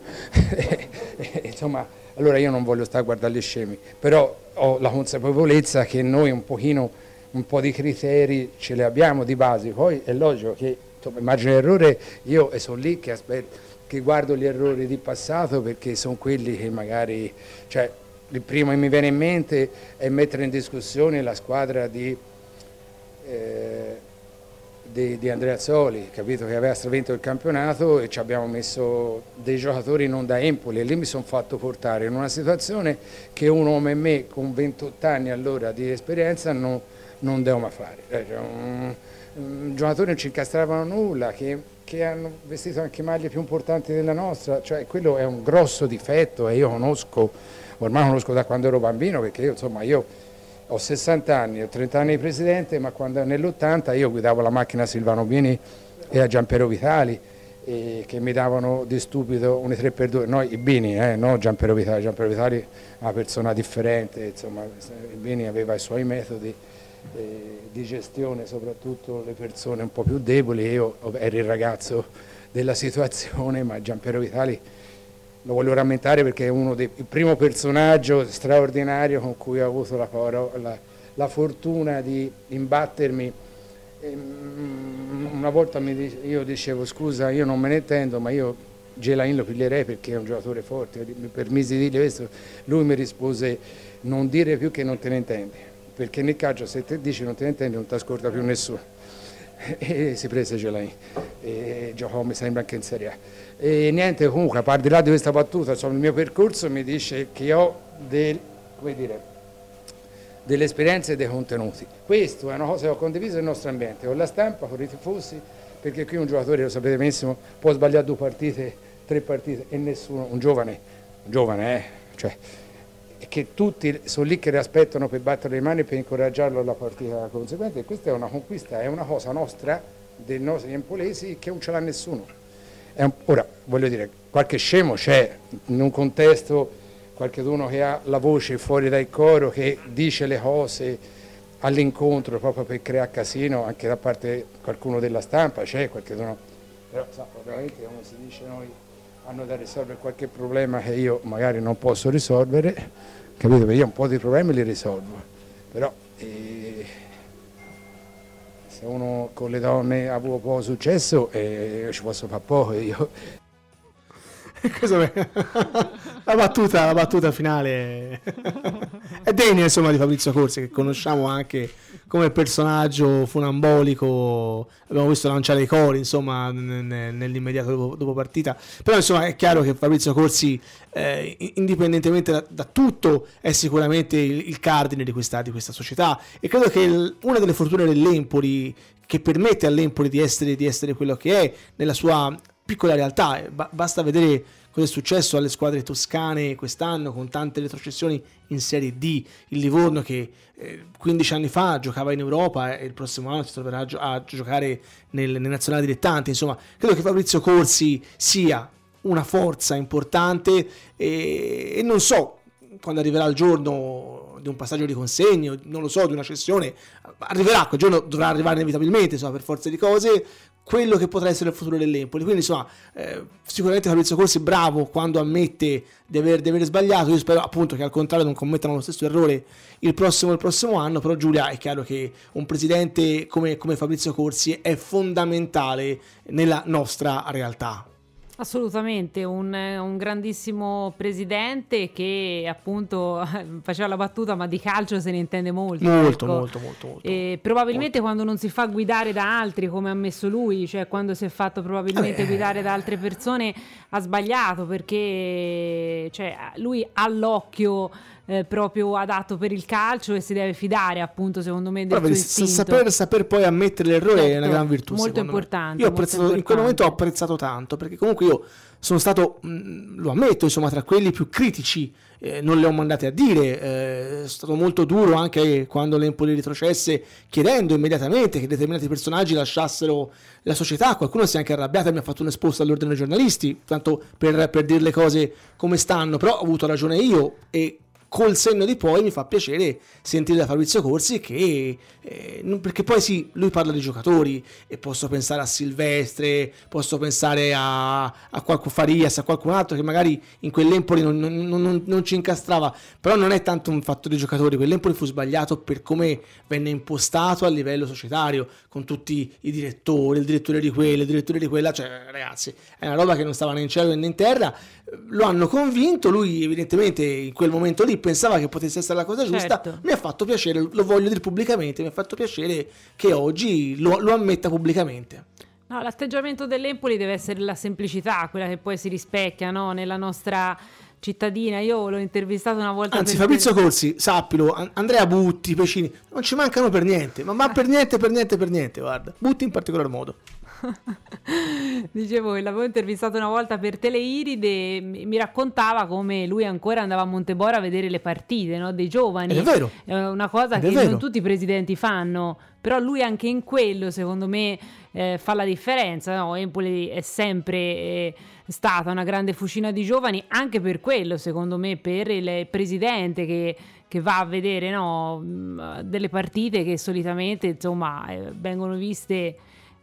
Insomma, allora io non voglio stare a guardare gli scemi, però ho la consapevolezza che noi un pochino, un po' di criteri ce li abbiamo di base, poi è logico che insomma, immagine errore, io sono lì che aspetto, che guardo gli errori di passato, perché sono quelli che magari, cioè il primo che mi viene in mente è mettere in discussione la squadra di eh, di, di Andreazzoli, capito, che aveva stravinto il campionato, e ci abbiamo messo dei giocatori non da Empoli, e lì mi sono fatto portare in una situazione che un uomo e me con ventotto anni allora di esperienza non, non devo mai fare. Eh, cioè, un, un giocatori non ci incastravano nulla, che, che hanno vestito anche maglie più importanti della nostra, cioè quello è un grosso difetto, e io conosco, ormai conosco da quando ero bambino, perché io, insomma, io ho sessanta anni, ho trenta anni di presidente, ma quando nell'ottanta io guidavo la macchina a Silvano Bini e a Giampiero Vitali, e che mi davano di stupido un tre per due, noi i Bini, eh, no Giampiero Vitali, Giampiero Vitali è una persona differente, insomma, i Bini aveva i suoi metodi eh, di gestione, soprattutto le persone un po' più deboli, io ero il ragazzo della situazione, ma Giampiero Vitali lo voglio rammentare perché è uno dei primi personaggi straordinario con cui ho avuto la, la, la fortuna di imbattermi. E una volta mi dice, io dicevo scusa, io non me ne intendo, ma io Gelain lo piglierei perché è un giocatore forte, mi permisi di dire questo, lui mi rispose non dire più che non te ne intendi, perché nel calcio se te dici non te ne intendi non ti ascolta più nessuno. E si prese Gelain e giocò, mi sembra, anche in Serie A. E niente, comunque, a parte di là di questa battuta, insomma, il mio percorso mi dice che ho del, come dire, delle esperienze e dei contenuti. Questo è una cosa che ho condiviso nel nostro ambiente, con la stampa, con i tifosi, perché qui un giocatore, lo sapete benissimo, può sbagliare due partite, tre partite e nessuno, un giovane, un giovane, eh, cioè, che tutti sono lì che li aspettano per battere le mani e per incoraggiarlo alla partita conseguente, e questa è una conquista, è una cosa nostra, dei nostri empolesi, che non ce l'ha nessuno. È un, ora, voglio dire, qualche scemo c'è, in un contesto, qualcuno che ha la voce fuori dal coro, che dice le cose all'incontro proprio per creare casino, anche da parte di qualcuno della stampa, c'è qualcuno, però sa, veramente, come si dice noi, hanno da risolvere qualche problema che io magari non posso risolvere, capito? Perché io un po' di problemi li risolvo, però eh, se uno con le donne ha avuto poco successo, eh, io ci posso fare poco. Io. la, battuta, la battuta finale è degna, insomma, di Fabrizio Corsi, che conosciamo anche come personaggio funambolico, abbiamo visto lanciare i cori, insomma, nell'immediato dopo, dopo partita, però insomma è chiaro che Fabrizio Corsi, eh, indipendentemente da, da tutto, è sicuramente il, il cardine di questa, di questa società, e credo che il, una delle fortune dell'Empoli, che permette all'Empoli di essere, di essere quello che è nella sua piccola realtà, basta vedere cosa è successo alle squadre toscane quest'anno con tante retrocessioni in Serie D, il Livorno che quindici anni fa giocava in Europa e il prossimo anno si troverà a giocare nel, nel nazionale dilettanti, insomma credo che Fabrizio Corsi sia una forza importante, e, e non so quando arriverà il giorno di un passaggio di consegno, non lo so, di una cessione, arriverà, quel giorno dovrà arrivare inevitabilmente, insomma, per forza di cose, quello che potrà essere il futuro dell'Empoli. Quindi insomma, eh, sicuramente Fabrizio Corsi è bravo quando ammette di aver, di aver sbagliato, io spero appunto che al contrario non commettano lo stesso errore il prossimo, il prossimo anno, però Giulia è chiaro che un presidente come, come Fabrizio Corsi è fondamentale nella nostra realtà. Assolutamente, un, un grandissimo presidente che appunto faceva la battuta, ma di calcio se ne intende molto. Molto, ecco. molto, molto, molto. E probabilmente molto. Quando non si fa guidare da altri, come ha ammesso lui, cioè quando si è fatto probabilmente eh. guidare da altre persone, ha sbagliato, perché cioè, lui ha l'occhio eh, proprio adatto per il calcio e si deve fidare appunto, secondo me, del Però, suo saper, saper poi ammettere l'errore, certo, è una gran virtù. Molto importante. Me. Io ho apprezzato, importante. In quel momento ho apprezzato tanto, perché comunque io sono stato, lo ammetto, insomma, tra quelli più critici, eh, non le ho mandate a dire, eh, è stato molto duro anche quando l'Empoli retrocesse, chiedendo immediatamente che determinati personaggi lasciassero la società, qualcuno si è anche arrabbiato e mi ha fatto un esposto all'ordine dei giornalisti, tanto per, per dire le cose come stanno, però ho avuto ragione io, e col senno di poi mi fa piacere sentire da Fabrizio Corsi che eh, non, perché poi sì, lui parla di giocatori e posso pensare a Silvestre, posso pensare a, a qualche Farias, a qualcun altro che magari in quell'Empoli non, non, non, non ci incastrava, però non è tanto un fatto di giocatori, quell'Empoli fu sbagliato per come venne impostato a livello societario, con tutti i direttori, il direttore di quello, il direttore di quella, cioè ragazzi è una roba che non stava né in cielo né in terra, lo hanno convinto, lui evidentemente in quel momento lì lì pensava che potesse essere la cosa giusta, certo. Mi ha fatto piacere, lo voglio dire pubblicamente, mi ha fatto piacere che oggi lo, lo ammetta pubblicamente. No, l'atteggiamento dell'Empoli deve essere la semplicità, quella che poi si rispecchia, no? Nella nostra cittadina. Io l'ho intervistato una volta. Anzi, per... Fabrizio Corsi, sappilo, An- Andrea Butti, Pecini, non ci mancano per niente, ma, ma per niente, per niente, per niente, guarda. Butti in particolar modo. Dicevo che l'avevo intervistato una volta per Teleiride e mi raccontava come lui ancora andava a Monteboro a vedere le partite, no? Dei giovani. Ed è vero. È una cosa Ed che non tutti i presidenti fanno, però lui anche in quello secondo me eh, fa la differenza, no? Empoli è sempre eh, stata una grande fucina di giovani, anche per quello secondo me, per il presidente che che va a vedere, no? Delle partite che solitamente insomma eh, vengono viste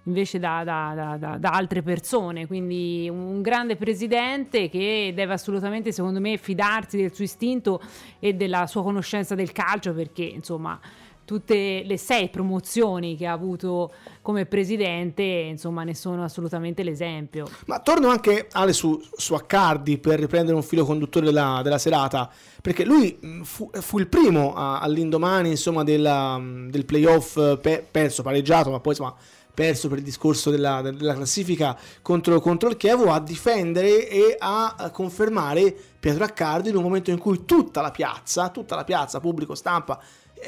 invece da, da, da, da altre persone. Quindi un grande presidente che deve assolutamente secondo me fidarsi del suo istinto e della sua conoscenza del calcio, perché insomma tutte le sei promozioni che ha avuto come presidente insomma ne sono assolutamente l'esempio. Ma torno anche Ale su, su Accardi per riprendere un filo conduttore della, della serata, perché lui fu, fu il primo a, all'indomani insomma della, del playoff pe, perso, pareggiato ma poi insomma perso per il discorso della, della classifica contro, contro il Chievo, a difendere e a confermare Pietro Accardi in un momento in cui tutta la piazza, tutta la piazza, pubblico, stampa,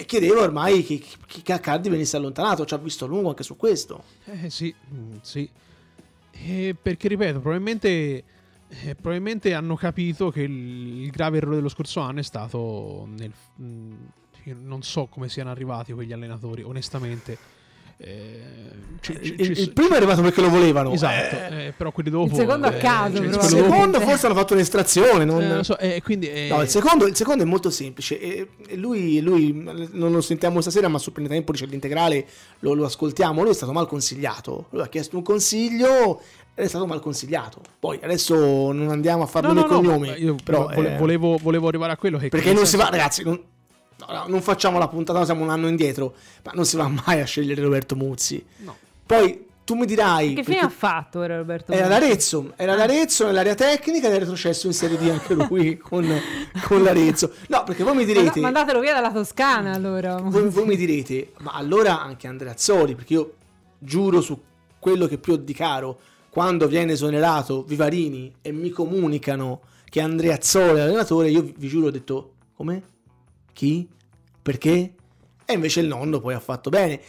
chiedeva ormai che, che Accardi venisse allontanato. Ci ha visto a lungo anche su questo. Eh sì, sì. Eh, perché ripeto, probabilmente, eh, probabilmente hanno capito che il, il grave errore dello scorso anno è stato nel... Mh, io non so come siano arrivati quegli allenatori, onestamente. Eh, c- c- il, il primo è arrivato perché lo volevano, esatto, eh, eh, però quelli dopo, il secondo a caso, eh, cioè, il secondo dopo, forse hanno fatto un'estrazione, non... eh, non so, eh, quindi, eh... no, il secondo, il secondo è molto semplice, eh, lui, lui non lo sentiamo stasera, ma su Prendetempoli c'è l'integrale, lo, lo ascoltiamo. Lui è stato mal consigliato, lui ha chiesto un consiglio ed è stato mal consigliato. Poi adesso non andiamo a farlo, no, nei no, cognomi, no, io però, volevo, volevo, volevo arrivare a quello che perché non si va, ragazzi, non... No, no, non facciamo la puntata, siamo un anno indietro, ma non si va mai a scegliere Roberto Muzzi. No. Poi tu mi dirai che fine ha fatto ora Roberto Muzzi? Era l'Arezzo, era l'Arezzo nell'area tecnica ed è retrocesso in Serie D anche lui con, con l'Arezzo. No, perché voi mi direte, ma mandatelo via dalla Toscana allora. Voi, voi mi direte, ma allora anche Andreazzoli, perché io giuro su quello che più ho di caro, quando viene esonerato Vivarini e mi comunicano che Andreazzoli è allenatore, io vi giuro ho detto come? Chi? Perché? E invece il nonno poi ha fatto bene.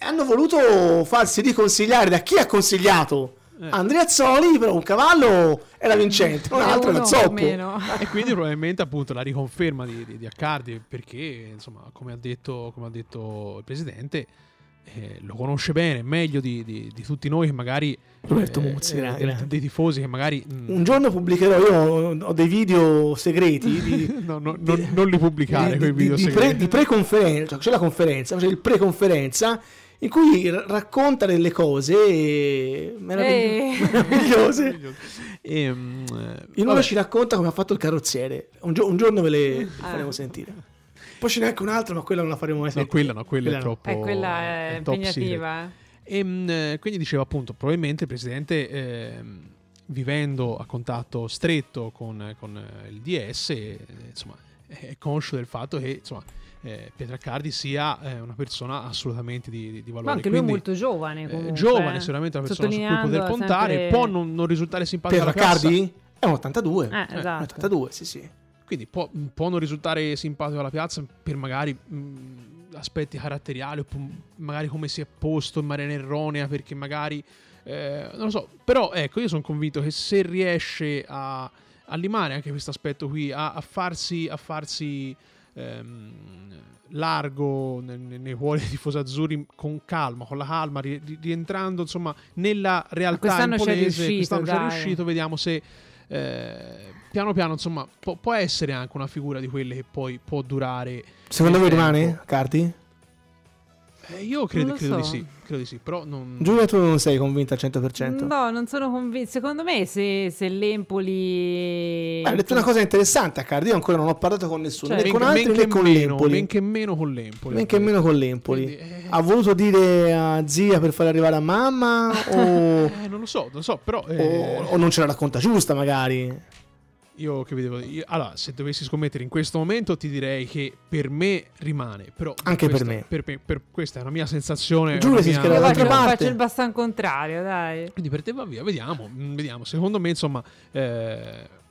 Hanno voluto farsi riconsigliare da chi ha consigliato eh. Andreazzoli, però un cavallo era vincente, un altro era zoppo. E quindi probabilmente appunto la riconferma di, di, di Accardi, perché insomma, come ha detto, come ha detto il presidente, eh, lo conosce bene, meglio di, di, di tutti noi che magari Roberto Muzzi, eh, dei, dei tifosi che magari mh. un giorno pubblicherò. Io ho dei video segreti di, no, no, di, non, non li pubblicare di, quei video di, segreti di pre-conferenza, cioè c'è la conferenza, c'è il pre-conferenza in cui racconta delle cose meravigli- eh. meravigliose e, um, in uno ci racconta come ha fatto il carrozziere, un, gio- un giorno ve le ah. faremo sentire. Poi ce n'è anche un altro, ma quella non la faremo mai sentire. No, quella no, quella, quella è troppo... Eh, quella è impegnativa. E, mh, quindi dicevo appunto, probabilmente il presidente, eh, vivendo a contatto stretto con, con il D S, eh, insomma, è conscio del fatto che insomma, eh, Pietro Accardi sia eh, una persona assolutamente di, di, di valore. Ma anche quindi, lui è molto giovane comunque. Eh, giovane, sicuramente una persona su cui poter contare, sempre... può non, non risultare simpatico alla classe. Pietro Accardi è un ottantadue, eh, esatto. un ottantadue, sì sì. Quindi può, può non risultare simpatico alla piazza per magari mh, aspetti caratteriali o magari come si è posto in maniera erronea, perché magari eh, non lo so, però ecco, io sono convinto che se riesce a, a limare anche questo aspetto qui, a, a farsi, a farsi ehm, largo nei cuori dei tifosi azzurri con calma, con la calma, rientrando insomma nella realtà quest'anno imponese, c'è riuscito, quest'anno c'è riuscito, vediamo se... Eh, piano piano insomma può, può essere anche una figura di quelle che poi può durare. Secondo voi rimane Cardi? Eh, io credo, credo so. di sì, credo di sì, però non... Giulia, tu non sei convinta al cento per cento? No, non sono convinta. Secondo me se, se l'Empoli... Beh, hai detto una cosa interessante a Cardi, io ancora non ho parlato con nessuno, cioè, né con altri né con meno, l'Empoli. Men che meno con l'Empoli. Men che meno con l'Empoli. Quindi, eh... ha voluto dire a zia per far arrivare a mamma o... eh, non lo so, non lo so, però... Eh... O, o non ce la racconta giusta magari. Io che vedevo. Io, allora, se dovessi scommettere in questo momento, ti direi che per me rimane. Però anche questa, per me. Per, per, per questa è una mia sensazione. Giuro, si scherza dall'altra parte. Faccio il bastan contrario, dai. Quindi per te va via, vediamo. Vediamo. Secondo me, insomma, eh,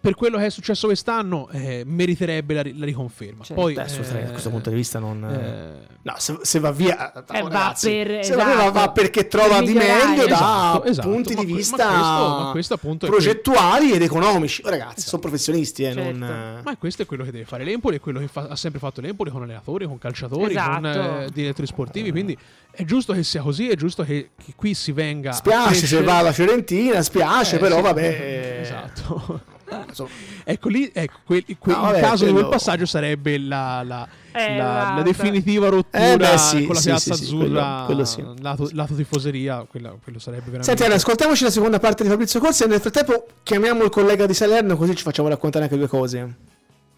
per quello che è successo quest'anno, eh, meriterebbe la, la riconferma. Certo. Poi, adesso, eh, da questo punto di vista, non. Eh, no, se, se va via, eh, eh, ragazzi, va per, se esatto, va, va perché trova di meglio esatto, da esatto, punti ma, di vista ma questo, ma questo appunto progettuali ed economici. Oh, ragazzi, esatto, sono professionisti. Eh, certo. non... Ma questo è quello che deve fare l'Empoli, è quello che fa, ha sempre fatto l'Empoli con allenatori, con calciatori, esatto, con eh, direttori sportivi. Quindi è giusto che sia così, è giusto che, che qui si venga. Spiace se va alla Fiorentina, spiace, eh, però sì, vabbè. Esatto. Insomma. Ecco lì, ecco, quel, quel, ah, vabbè, il caso quello... di quel passaggio sarebbe la, la, eh, la, la definitiva rottura eh, beh, sì, con la sì, piazza sì, azzurra, quello, quello sì, lato, lato tifoseria, quella, quello sarebbe veramente. Senti, allora, ascoltiamoci la seconda parte di Fabrizio Corsi e nel frattempo chiamiamo il collega di Salerno, così ci facciamo raccontare anche due cose.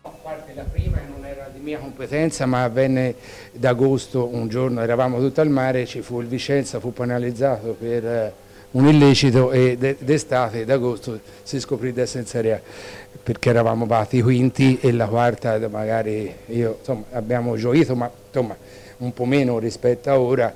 A parte la prima non era di mia competenza, ma avvenne d'agosto, un giorno eravamo tutti al mare, ci fu il Vicenza, fu penalizzato per un illecito e d'estate, d'agosto, si scoprì di essere in Serie A perché eravamo batti quinti e la quarta magari io, insomma, abbiamo gioito, ma insomma, un po' meno rispetto a ora,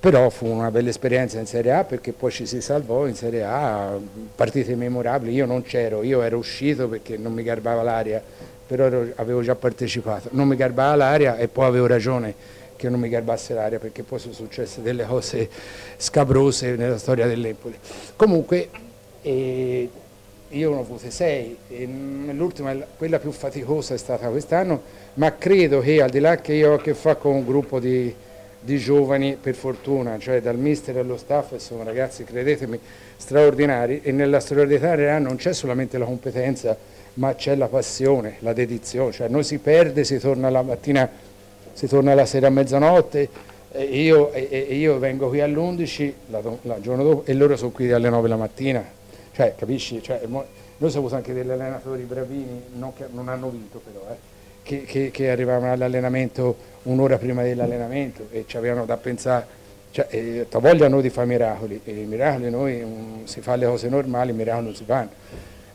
però fu una bella esperienza in Serie A perché poi ci si salvò in Serie A, partite memorabili, io non c'ero, io ero uscito perché non mi garbava l'aria, però ero, avevo già partecipato, non mi garbava l'aria e poi avevo ragione che non mi garbasse l'aria perché poi sono successe delle cose scabrose nella storia dell'Empoli. Comunque eh, io ne ho avute sei, l'ultima, quella più faticosa è stata quest'anno, ma credo che al di là che io ho a che fare con un gruppo di, di giovani, per fortuna, cioè dal mister allo staff, sono ragazzi, credetemi, straordinari, e nella straordinaria non c'è solamente la competenza ma c'è la passione, la dedizione, cioè non si perde, si torna la mattina, si torna la sera a mezzanotte, e io, e, e io vengo qui alle undici la, la giorno dopo e loro sono qui alle nove la mattina, cioè capisci? Cioè, noi abbiamo avuto anche degli allenatori bravini, non, che, non hanno vinto però, eh, che, che, che arrivavano all'allenamento un'ora prima dell'allenamento e ci avevano da pensare, cioè, eh, vogliano di fare miracoli, e i miracoli noi um, si fa le cose normali, i miracoli non si fanno.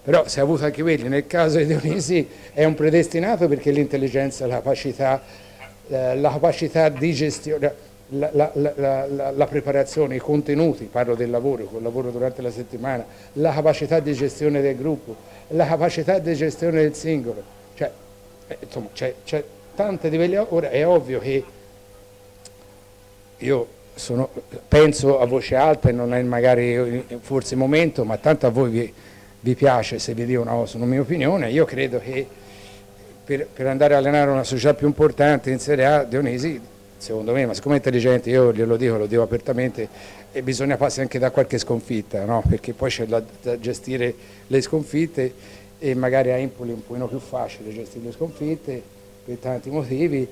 Però si è avuto anche quelli, nel caso di Dionisi è un predestinato perché l'intelligenza, la capacità, la capacità di gestione, la, la, la, la, la preparazione, i contenuti, parlo del lavoro, col lavoro durante la settimana, la capacità di gestione del gruppo, la capacità di gestione del singolo, cioè, insomma, c'è, c'è tante livelli. Ora è ovvio che io sono, penso a voce alta e non è magari forse il momento, ma tanto a voi vi, vi piace se vi dico una cosa, una mia opinione, io credo che Per, per andare a allenare una società più importante in Serie A, Dionisi, secondo me, ma siccome è intelligente, io glielo dico, lo dico apertamente, e bisogna passare anche da qualche sconfitta, no? Perché poi c'è da, da gestire le sconfitte e magari a Empoli è un pochino più facile gestire le sconfitte per tanti motivi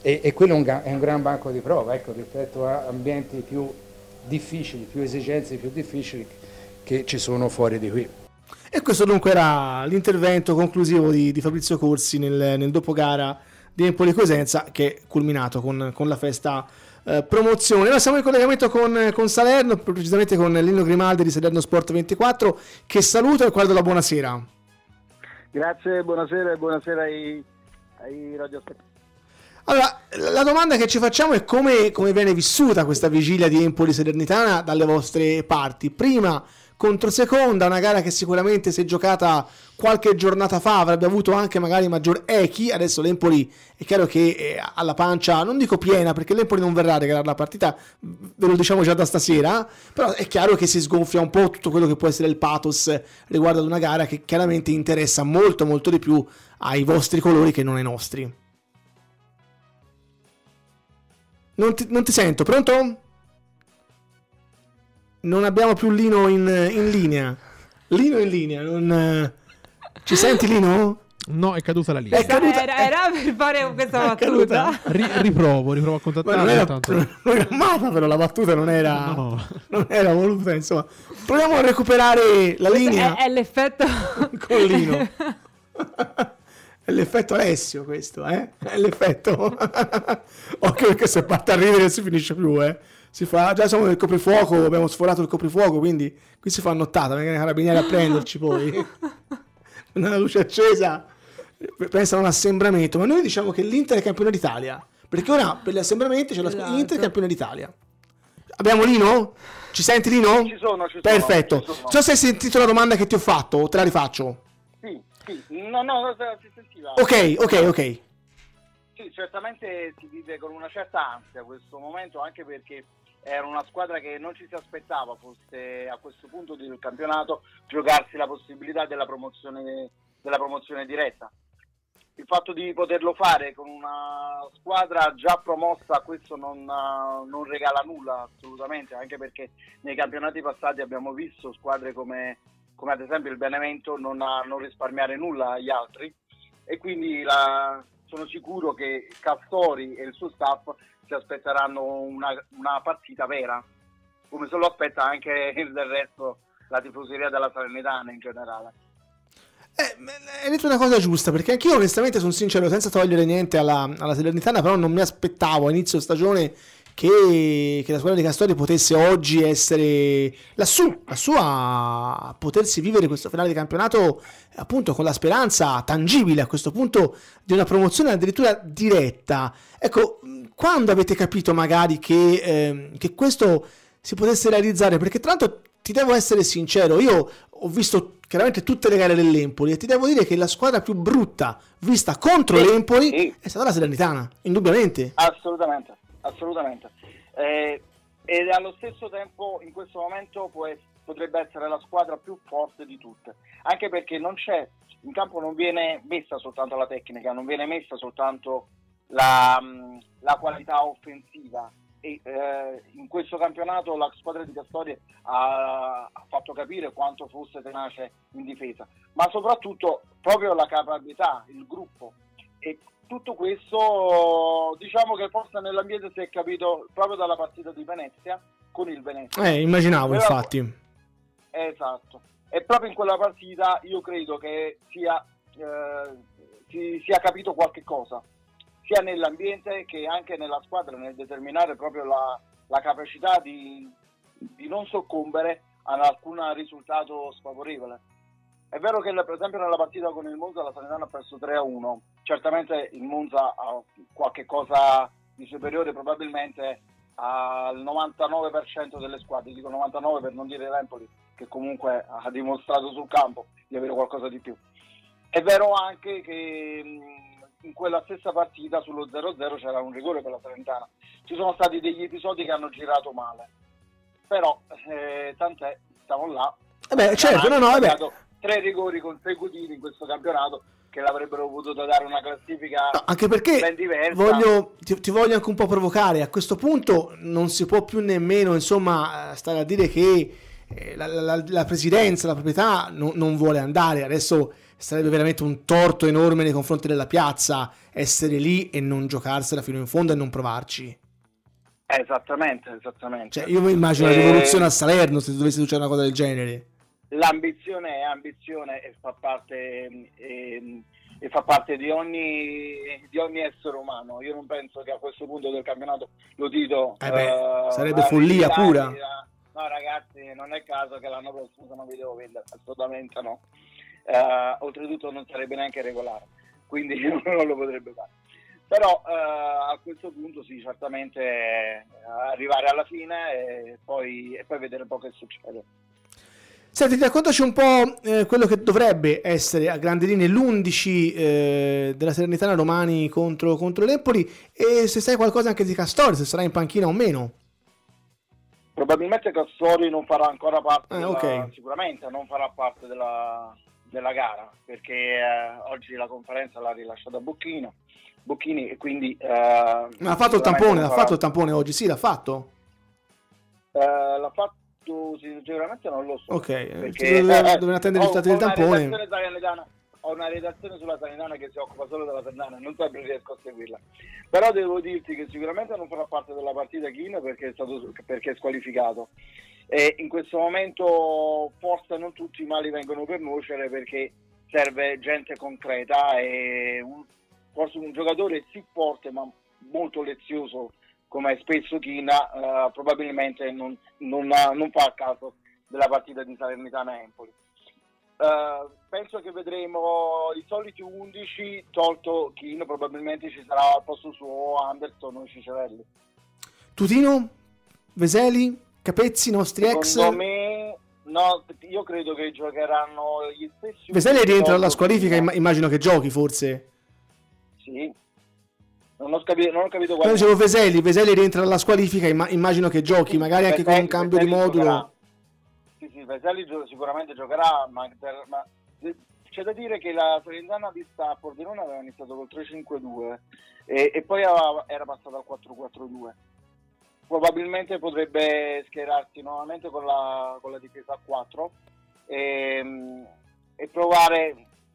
e, e quello è un, è un gran banco di prova, ecco, rispetto a ambienti più difficili, più esigenze più difficili che ci sono fuori di qui. E questo dunque era l'intervento conclusivo di, di Fabrizio Corsi nel, nel dopogara di Empoli Cosenza, che è culminato con, con la festa eh, promozione. Noi siamo in collegamento con, con Salerno, precisamente con Lino Grimaldi di Salerno Sport ventiquattro, che saluto e guardo la buonasera. Grazie, buonasera e buonasera ai, ai radioascoltatori. Allora, la domanda che ci facciamo è come, come viene vissuta questa vigilia di Empoli Salernitana dalle vostre parti. Prima contro Seconda, una gara che sicuramente si è giocata qualche giornata fa, avrebbe avuto anche magari maggior echi, adesso l'Empoli è chiaro che ha la pancia, non dico piena, perché l'Empoli non verrà a regalare la partita, ve lo diciamo già da stasera, però è chiaro che si sgonfia un po' tutto quello che può essere il pathos riguardo ad una gara che chiaramente interessa molto molto di più ai vostri colori che non ai nostri. Non ti, non ti sento, pronto? Non abbiamo più Lino in, in linea. Lino in linea, non... Ci senti Lino? No, è caduta la linea. È caduta, era, era per fare questa battuta. Ri, riprovo, riprovo a contattare. Tanto. Non era amata, però la battuta non era, no. non era voluta, insomma. Proviamo a recuperare la linea. È, è l'effetto... Con Lino. È l'effetto Alessio questo, eh? È l'effetto. Occhio perché se parte a ridere non si finisce più, eh? Si fa, già siamo nel coprifuoco, abbiamo sforato il coprifuoco, quindi qui si fa nottata, vengono i carabinieri a prenderci poi. una luce accesa, pensano all'assembramento, ma noi diciamo che l'Inter è campione d'Italia, perché ora per gli assembramenti c'è esatto. l'Inter è campione d'Italia. Abbiamo Lino? Ci senti Lino? Ci sono, ci sono. Perfetto. Ci sono. Non so se hai sentito la domanda che ti ho fatto, o te la rifaccio? Sì, sì. No, no, non si sentiva. Ok, ok, ok. Sì, certamente si vive con una certa ansia questo momento, anche perché era una squadra che non ci si aspettava fosse a questo punto del campionato giocarsi la possibilità della promozione, della promozione diretta. Il fatto di poterlo fare con una squadra già promossa, questo non, non regala nulla assolutamente, anche perché nei campionati passati abbiamo visto squadre come, come ad esempio il Benevento non, ha, non risparmiare nulla agli altri, e quindi la, sono sicuro che Castori e il suo staff si aspetteranno una, una partita vera, come se lo aspetta anche il del resto la tifoseria della Salernitana in generale. Eh, hai detto una cosa giusta, perché anch'io onestamente sono sincero, senza togliere niente alla, alla Salernitana, però non mi aspettavo a inizio stagione che, che la squadra di Castori potesse oggi essere lassù, lassù a potersi vivere questo finale di campionato appunto con la speranza tangibile a questo punto di una promozione addirittura diretta. Ecco, quando avete capito magari che, eh, che questo si potesse realizzare? Perché tra l'altro ti devo essere sincero, io ho visto chiaramente tutte le gare dell'Empoli e ti devo dire che la squadra più brutta vista contro sì, l'Empoli sì. è stata la Salernitana, indubbiamente. Assolutamente, assolutamente. Eh, e allo stesso tempo in questo momento può, potrebbe essere la squadra più forte di tutte, anche perché non c'è, in campo non viene messa soltanto la tecnica, non viene messa soltanto la, la qualità offensiva. E, eh, in questo campionato la squadra di Castori ha, ha fatto capire quanto fosse tenace in difesa, ma soprattutto proprio la capacità, il gruppo, e tutto questo diciamo che forse nell'ambiente si è capito proprio dalla partita di Venezia con il Venezia. Eh, immaginavo Però, infatti. Esatto, e proprio in quella partita io credo che sia, eh, si sia capito qualche cosa, sia nell'ambiente che anche nella squadra, nel determinare proprio la, la capacità di, di non soccombere ad alcun risultato sfavorevole. È vero che per esempio nella partita con il Monza la Salernitana ha perso tre a uno, certamente il Monza ha qualche cosa di superiore probabilmente al novantanove per cento delle squadre, dico novantanove per non dire l'Empoli, che comunque ha dimostrato sul campo di avere qualcosa di più. È vero anche che in quella stessa partita sullo zero a zero c'era un rigore per la Salernitana. Ci sono stati degli episodi che hanno girato male, però eh, tant'è, stavano là. Eh beh, certo, no, no, eh beh. Tre rigori consecutivi in questo campionato che l'avrebbero potuto dare una classifica no, anche perché ben diversa. Voglio, ti, ti voglio anche un po' provocare. A questo punto non si può più nemmeno insomma stare a dire che La, la, la presidenza, la proprietà no, non vuole andare. Adesso sarebbe veramente un torto enorme nei confronti della piazza essere lì e non giocarsela fino in fondo e non provarci. Esattamente, esattamente. Cioè, io mi immagino e... la rivoluzione a Salerno se dovesse succedere una cosa del genere. L'ambizione è ambizione e fa parte e, e fa parte di ogni di ogni essere umano. Io non penso che a questo punto del campionato lo dico eh beh, sarebbe uh, follia pura. No ragazzi, non è caso che l'anno prossimo non vi devo vendere, assolutamente no. Eh, oltretutto non sarebbe neanche regolare, quindi non lo potrebbe fare. Però eh, a questo punto sì, certamente eh, arrivare alla fine e poi, e poi vedere un po' che succede. Senti, raccontaci un po' eh, quello che dovrebbe essere a grandi linee l'undici eh, della Salernitana domani contro, contro l'Empoli, e se sai qualcosa anche di Castori, se sarà in panchina o meno. Probabilmente Castori non farà ancora parte, eh, della, okay. sicuramente non farà parte della, della gara, perché eh, oggi la conferenza l'ha rilasciata Bucchino, Bucchini, e quindi... Eh, Ma ha fatto il tampone, l'ha farà... fatto il tampone oggi, sì, l'ha fatto? Eh, l'ha fatto, sicuramente non lo so. Ok, perché, dove, eh, dove attendere il risultato del tampone. Ho una redazione sulla Salernitana che si occupa solo della Salernitana, non sempre riesco a seguirla. Però devo dirti che sicuramente non farà parte della partita Kina perché è stato perché è squalificato. E in questo momento forse non tutti i mali vengono per nuocere, perché serve gente concreta e un, forse un giocatore sì forte ma molto lezioso come è spesso Kina eh, probabilmente non, non, non fa a caso della partita di Salernitana Empoli. Uh, penso che vedremo i soliti undici, tolto Kino, probabilmente ci sarà al posto suo Anderson o Cicerelli. Tutino, Veseli, Capezzi, nostri secondo ex? Secondo me, no, io credo che giocheranno gli stessi. Veseli rientra alla squalifica, prima. Immagino che giochi forse. Sì, non ho, scapi- non ho capito quale. Dicevo Veseli, Veseli rientra alla squalifica, imm- immagino che giochi, sì, magari Veseli, anche con un cambio Veseli di modulo. Giocherà. Sì, sì, Veseli gio- sicuramente giocherà, ma, ma c'è da dire che la Salernitana di Stafford non aveva iniziato col tre cinque due e, e poi aveva, era passata al quattro quattro due. Probabilmente potrebbe schierarsi nuovamente con la, con la difesa a quattro e, e provare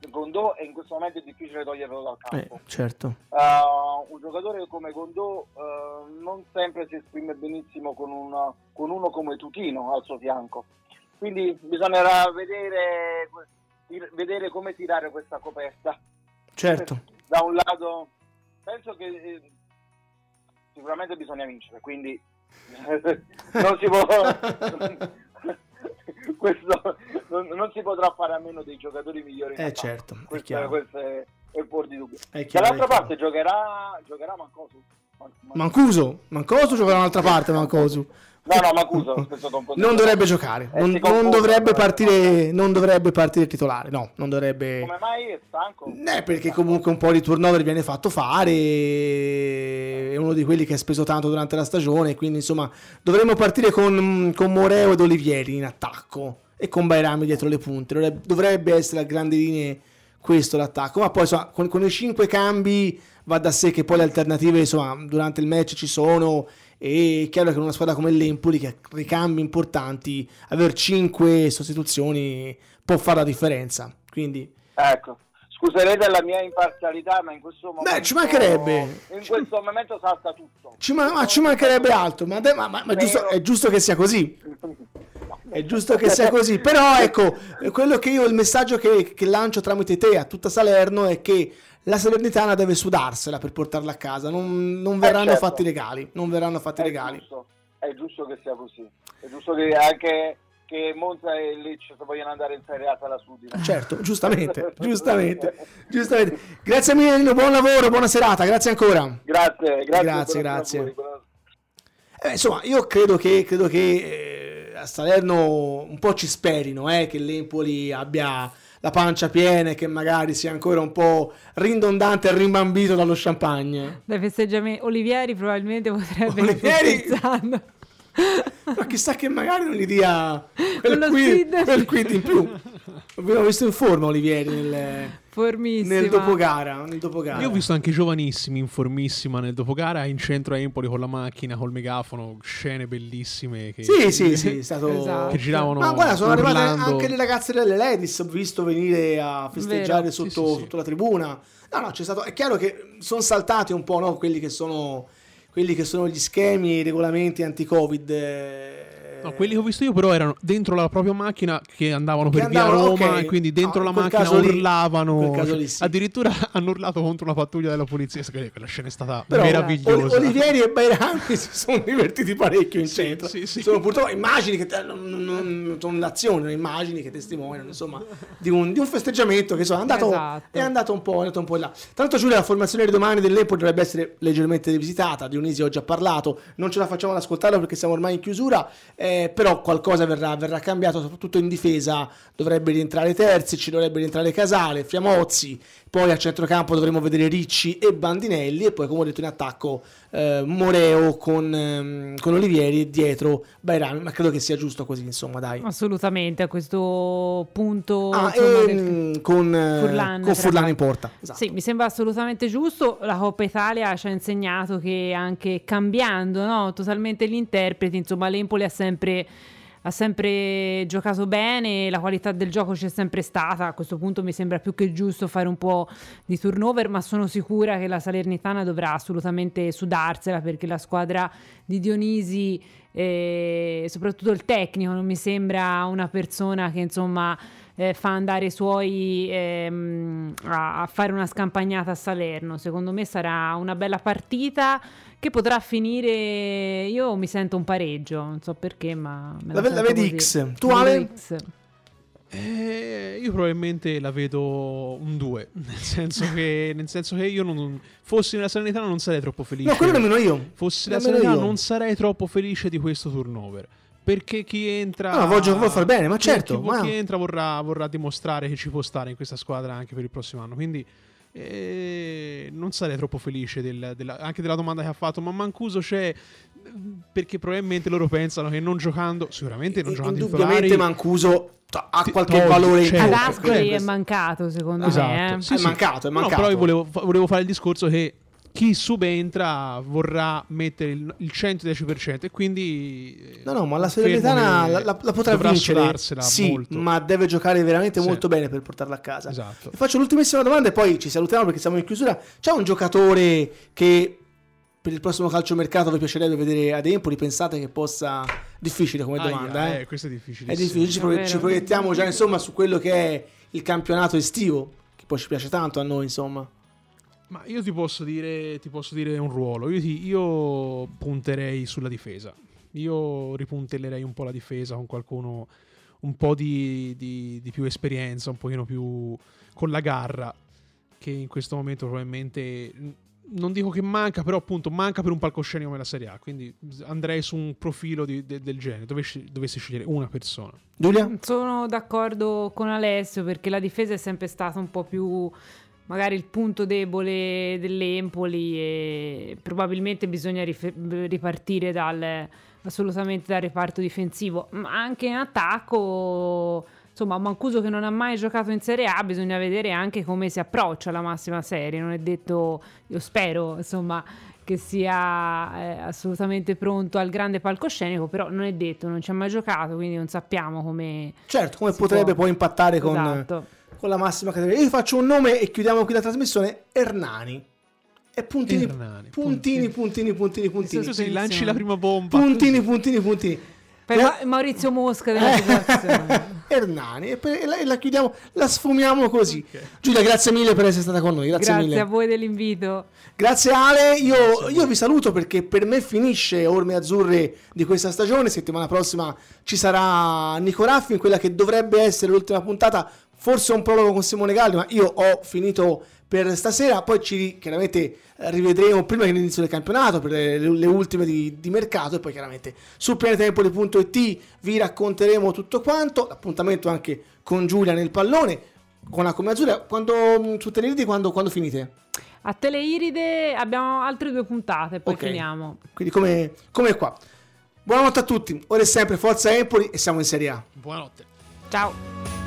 Gondò, e in questo momento è difficile toglierlo dal campo. Eh, certo. Uh, un giocatore come Gondò uh, non sempre si esprime benissimo con, un, con uno come Tutino al suo fianco. Quindi bisognerà vedere, vedere come tirare questa coperta. Certo. Da un lato penso che eh, sicuramente bisogna vincere, quindi non si può questo non, non si potrà fare a meno dei giocatori migliori. Eh certo, è questo, chiaro. Questo è, è il fuori di dubbio. È chiaro, dall'altra è parte giocherà giocherà Mancuso. Mancuso, Mancuso giocherà un'altra parte, Mancuso. No, no, Mancuso non dovrebbe giocare, eh, non, confuso, non dovrebbe partire, non dovrebbe partire titolare, no, non dovrebbe. Come mai è stanco? Eh, perché comunque un po' di turnover viene fatto fare, è uno di quelli che ha speso tanto durante la stagione, quindi insomma dovremmo partire con, con Moreo ed Olivieri in attacco e con Bajrami dietro le punte, dovrebbe essere a grandi linee questo l'attacco, ma poi insomma con, con i cinque cambi va da sé che poi le alternative insomma durante il match ci sono. E' chiaro che in una squadra come l'Empoli, che ha ricambi importanti, aver cinque sostituzioni può fare la differenza. Quindi ecco, scuserete la mia imparzialità, ma in questo momento beh, ci mancherebbe. In questo ci... momento salta tutto. Ci, ma, ma ci mancherebbe altro, ma, ma, ma, ma giusto, è giusto che sia così. È giusto che sia così, però ecco, quello che io il messaggio che, che lancio tramite te a tutta Salerno è che la Salernitana deve sudarsela per portarla a casa, non, non verranno eh certo. fatti regali, non verranno fatti è regali. Giusto. È giusto che sia così, è giusto che anche che Monza e Lecce vogliono andare in Serie A per la Sudina. Certo, giustamente, giustamente, giustamente. Grazie mille Nino, buon lavoro, buona serata, grazie ancora. Grazie, grazie. Grazie, grazie. Eh, insomma, io credo che, credo che eh, a Salerno un po' ci sperino, eh, che l'Empoli abbia la pancia piena e che magari sia ancora un po' rindondante e rimbambito dallo champagne. Dai festeggiamenti, Olivieri probabilmente potrebbe Olivieri? Pensando. Ma chissà che magari non gli dia quel quid, quel quid in più. Abbiamo visto in forma Olivieri nel, nel dopogara, nel dopogara. Io ho visto anche giovanissimi in formissima nel dopogara, in centro a Empoli con la macchina, col megafono, scene bellissime che, sì, che, sì, sì, è stato, esatto. Che giravano. Ma guarda, sono urlando. Arrivate anche le ragazze delle Ladies, ho visto venire a festeggiare sotto, sì, sì, sì. sotto la tribuna. No, no, c'è stato, è chiaro che sono saltati un po', no, quelli che sono quelli che sono gli schemi e i regolamenti anti-Covid. Eh... No, quelli che ho visto io però erano dentro la propria macchina che andavano che per andavano, via Roma, okay. E quindi dentro ah, la macchina urlavano. Lì, cioè, lì, sì. Addirittura hanno urlato contro la pattuglia della polizia. Quella scena è stata però, meravigliosa. Olivieri e Bajrami si sono divertiti parecchio in centro. Sì, sì, sì. Sono purtroppo immagini che te, non, non, sono l'azione, immagini che testimoniano insomma di un, di un festeggiamento che sono andato, esatto. È andato un po', è andato un po' là. Tanto Giulia, la formazione di domani dell'Empoli dovrebbe essere leggermente rivisitata. Dionisi ho già parlato, non ce la facciamo ad ascoltarlo perché siamo ormai in chiusura, eh, però qualcosa verrà, verrà cambiato, soprattutto in difesa dovrebbe rientrare Terzi, ci dovrebbe rientrare Casale, Fiamozzi, poi a centrocampo dovremo vedere Ricci e Bandinelli e poi come ho detto in attacco eh, Moreo con, ehm, con Olivieri e dietro Bajrami, ma credo che sia giusto così insomma dai. Assolutamente a questo punto ah, insomma, e, del... con, eh, Furlan, con Furlan in porta, esatto. Sì, mi sembra assolutamente giusto, la Coppa Italia ci ha insegnato che anche Anche cambiando, no? Totalmente gli interpreti, insomma l'Empoli ha sempre, ha sempre giocato bene, la qualità del gioco c'è sempre stata, a questo punto mi sembra più che giusto fare un po' di turnover, ma sono sicura che la Salernitana dovrà assolutamente sudarsela perché la squadra di Dionisi, eh, soprattutto il tecnico, non mi sembra una persona che insomma... Eh, fa andare i suoi ehm, a, a fare una scampagnata a Salerno. Secondo me sarà una bella partita che potrà finire, io mi sento un pareggio, non so perché, ma me la, la, la vedi così. X tu Ale? Eh, io probabilmente la vedo un due, nel senso che, nel senso che io non, fossi nella Salernitana non sarei troppo felice. No, quello nemmeno io. Fossi nella Salernitana non sarei troppo felice di questo turnover, perché chi entra... No, voglio, voglio far bene, ma certo. Chi, ma... chi entra vorrà, vorrà dimostrare che ci può stare in questa squadra anche per il prossimo anno, quindi... E non sarei troppo felice del, della, anche della domanda che ha fatto. Ma Mancuso c'è perché probabilmente loro pensano che non giocando, sicuramente non e, giocando indubbiamente in Ferrari, Mancuso ha qualche togli, valore in Castori è mancato secondo esatto. me eh. sì, sì. È mancato, è mancato. No, però io volevo, volevo fare il discorso che chi subentra vorrà mettere il, il centodieci per cento e quindi no no ma la Salernitana la, la, la potrà vincere sì molto. Ma deve giocare veramente sì. molto bene per portarla a casa. Esatto. E faccio l'ultimissima domanda e poi ci salutiamo perché siamo in chiusura. C'è un giocatore che per il prossimo calciomercato vi piacerebbe vedere ad Empoli? Pensate che possa... difficile come domanda. Aia, eh. eh questo è difficile, è difficile. Ci, pro- ci proiettiamo già insomma su quello che è il campionato estivo che poi ci piace tanto a noi insomma. Ma io ti posso dire, ti posso dire un ruolo. Io, ti, io punterei sulla difesa. Io ripuntellerei un po' la difesa con qualcuno un po' di, di, di più esperienza, un pochino più con la garra, che in questo momento probabilmente non dico che manca, però appunto manca per un palcoscenico come la Serie A. Quindi andrei su un profilo di, de, del genere, dovessi, dovessi scegliere una persona. Giulia? Sono d'accordo con Alessio perché la difesa è sempre stata un po' più... magari il punto debole dell'Empoli e probabilmente bisogna rif- ripartire dal, assolutamente dal reparto difensivo, ma anche in attacco insomma Mancuso che non ha mai giocato in Serie A bisogna vedere anche come si approccia alla massima serie, non è detto, io spero insomma che sia eh, assolutamente pronto al grande palcoscenico, però non è detto, non ci ha mai giocato quindi non sappiamo come certo come potrebbe può... poi impattare con esatto. con la massima categoria. Io faccio un nome e chiudiamo qui la trasmissione: Hernani. E puntini, Hernani, puntini, puntini, puntini, puntini, puntini. Se lanci la prima bomba. Puntini, puntini, puntini. Per la... Maurizio Mosca della situazione. Hernani. E, per, e, la, e la chiudiamo, la sfumiamo così. Okay. Giulia, grazie mille per essere stata con noi. Grazie, grazie mille. Grazie a voi dell'invito. Grazie Ale. Io, grazie io vi saluto perché per me finisce Orme Azzurre di questa stagione. Settimana prossima ci sarà Nico Raffi in quella che dovrebbe essere l'ultima puntata. Forse un prologo con Simone Galli, ma io ho finito per stasera. Poi ci chiaramente rivedremo prima che l'inizio del campionato per le, le ultime di, di mercato e poi chiaramente su Prendetempoli punto it vi racconteremo tutto quanto. L'appuntamento anche con Giulia nel pallone, con la Come Azzurra. Quando, su Teleiride quando, quando finite? A Teleiride abbiamo altre due puntate, poi okay. finiamo. Quindi come, come qua. Buonanotte a tutti, ora è sempre Forza Empoli e siamo in Serie A. Buonanotte. Ciao.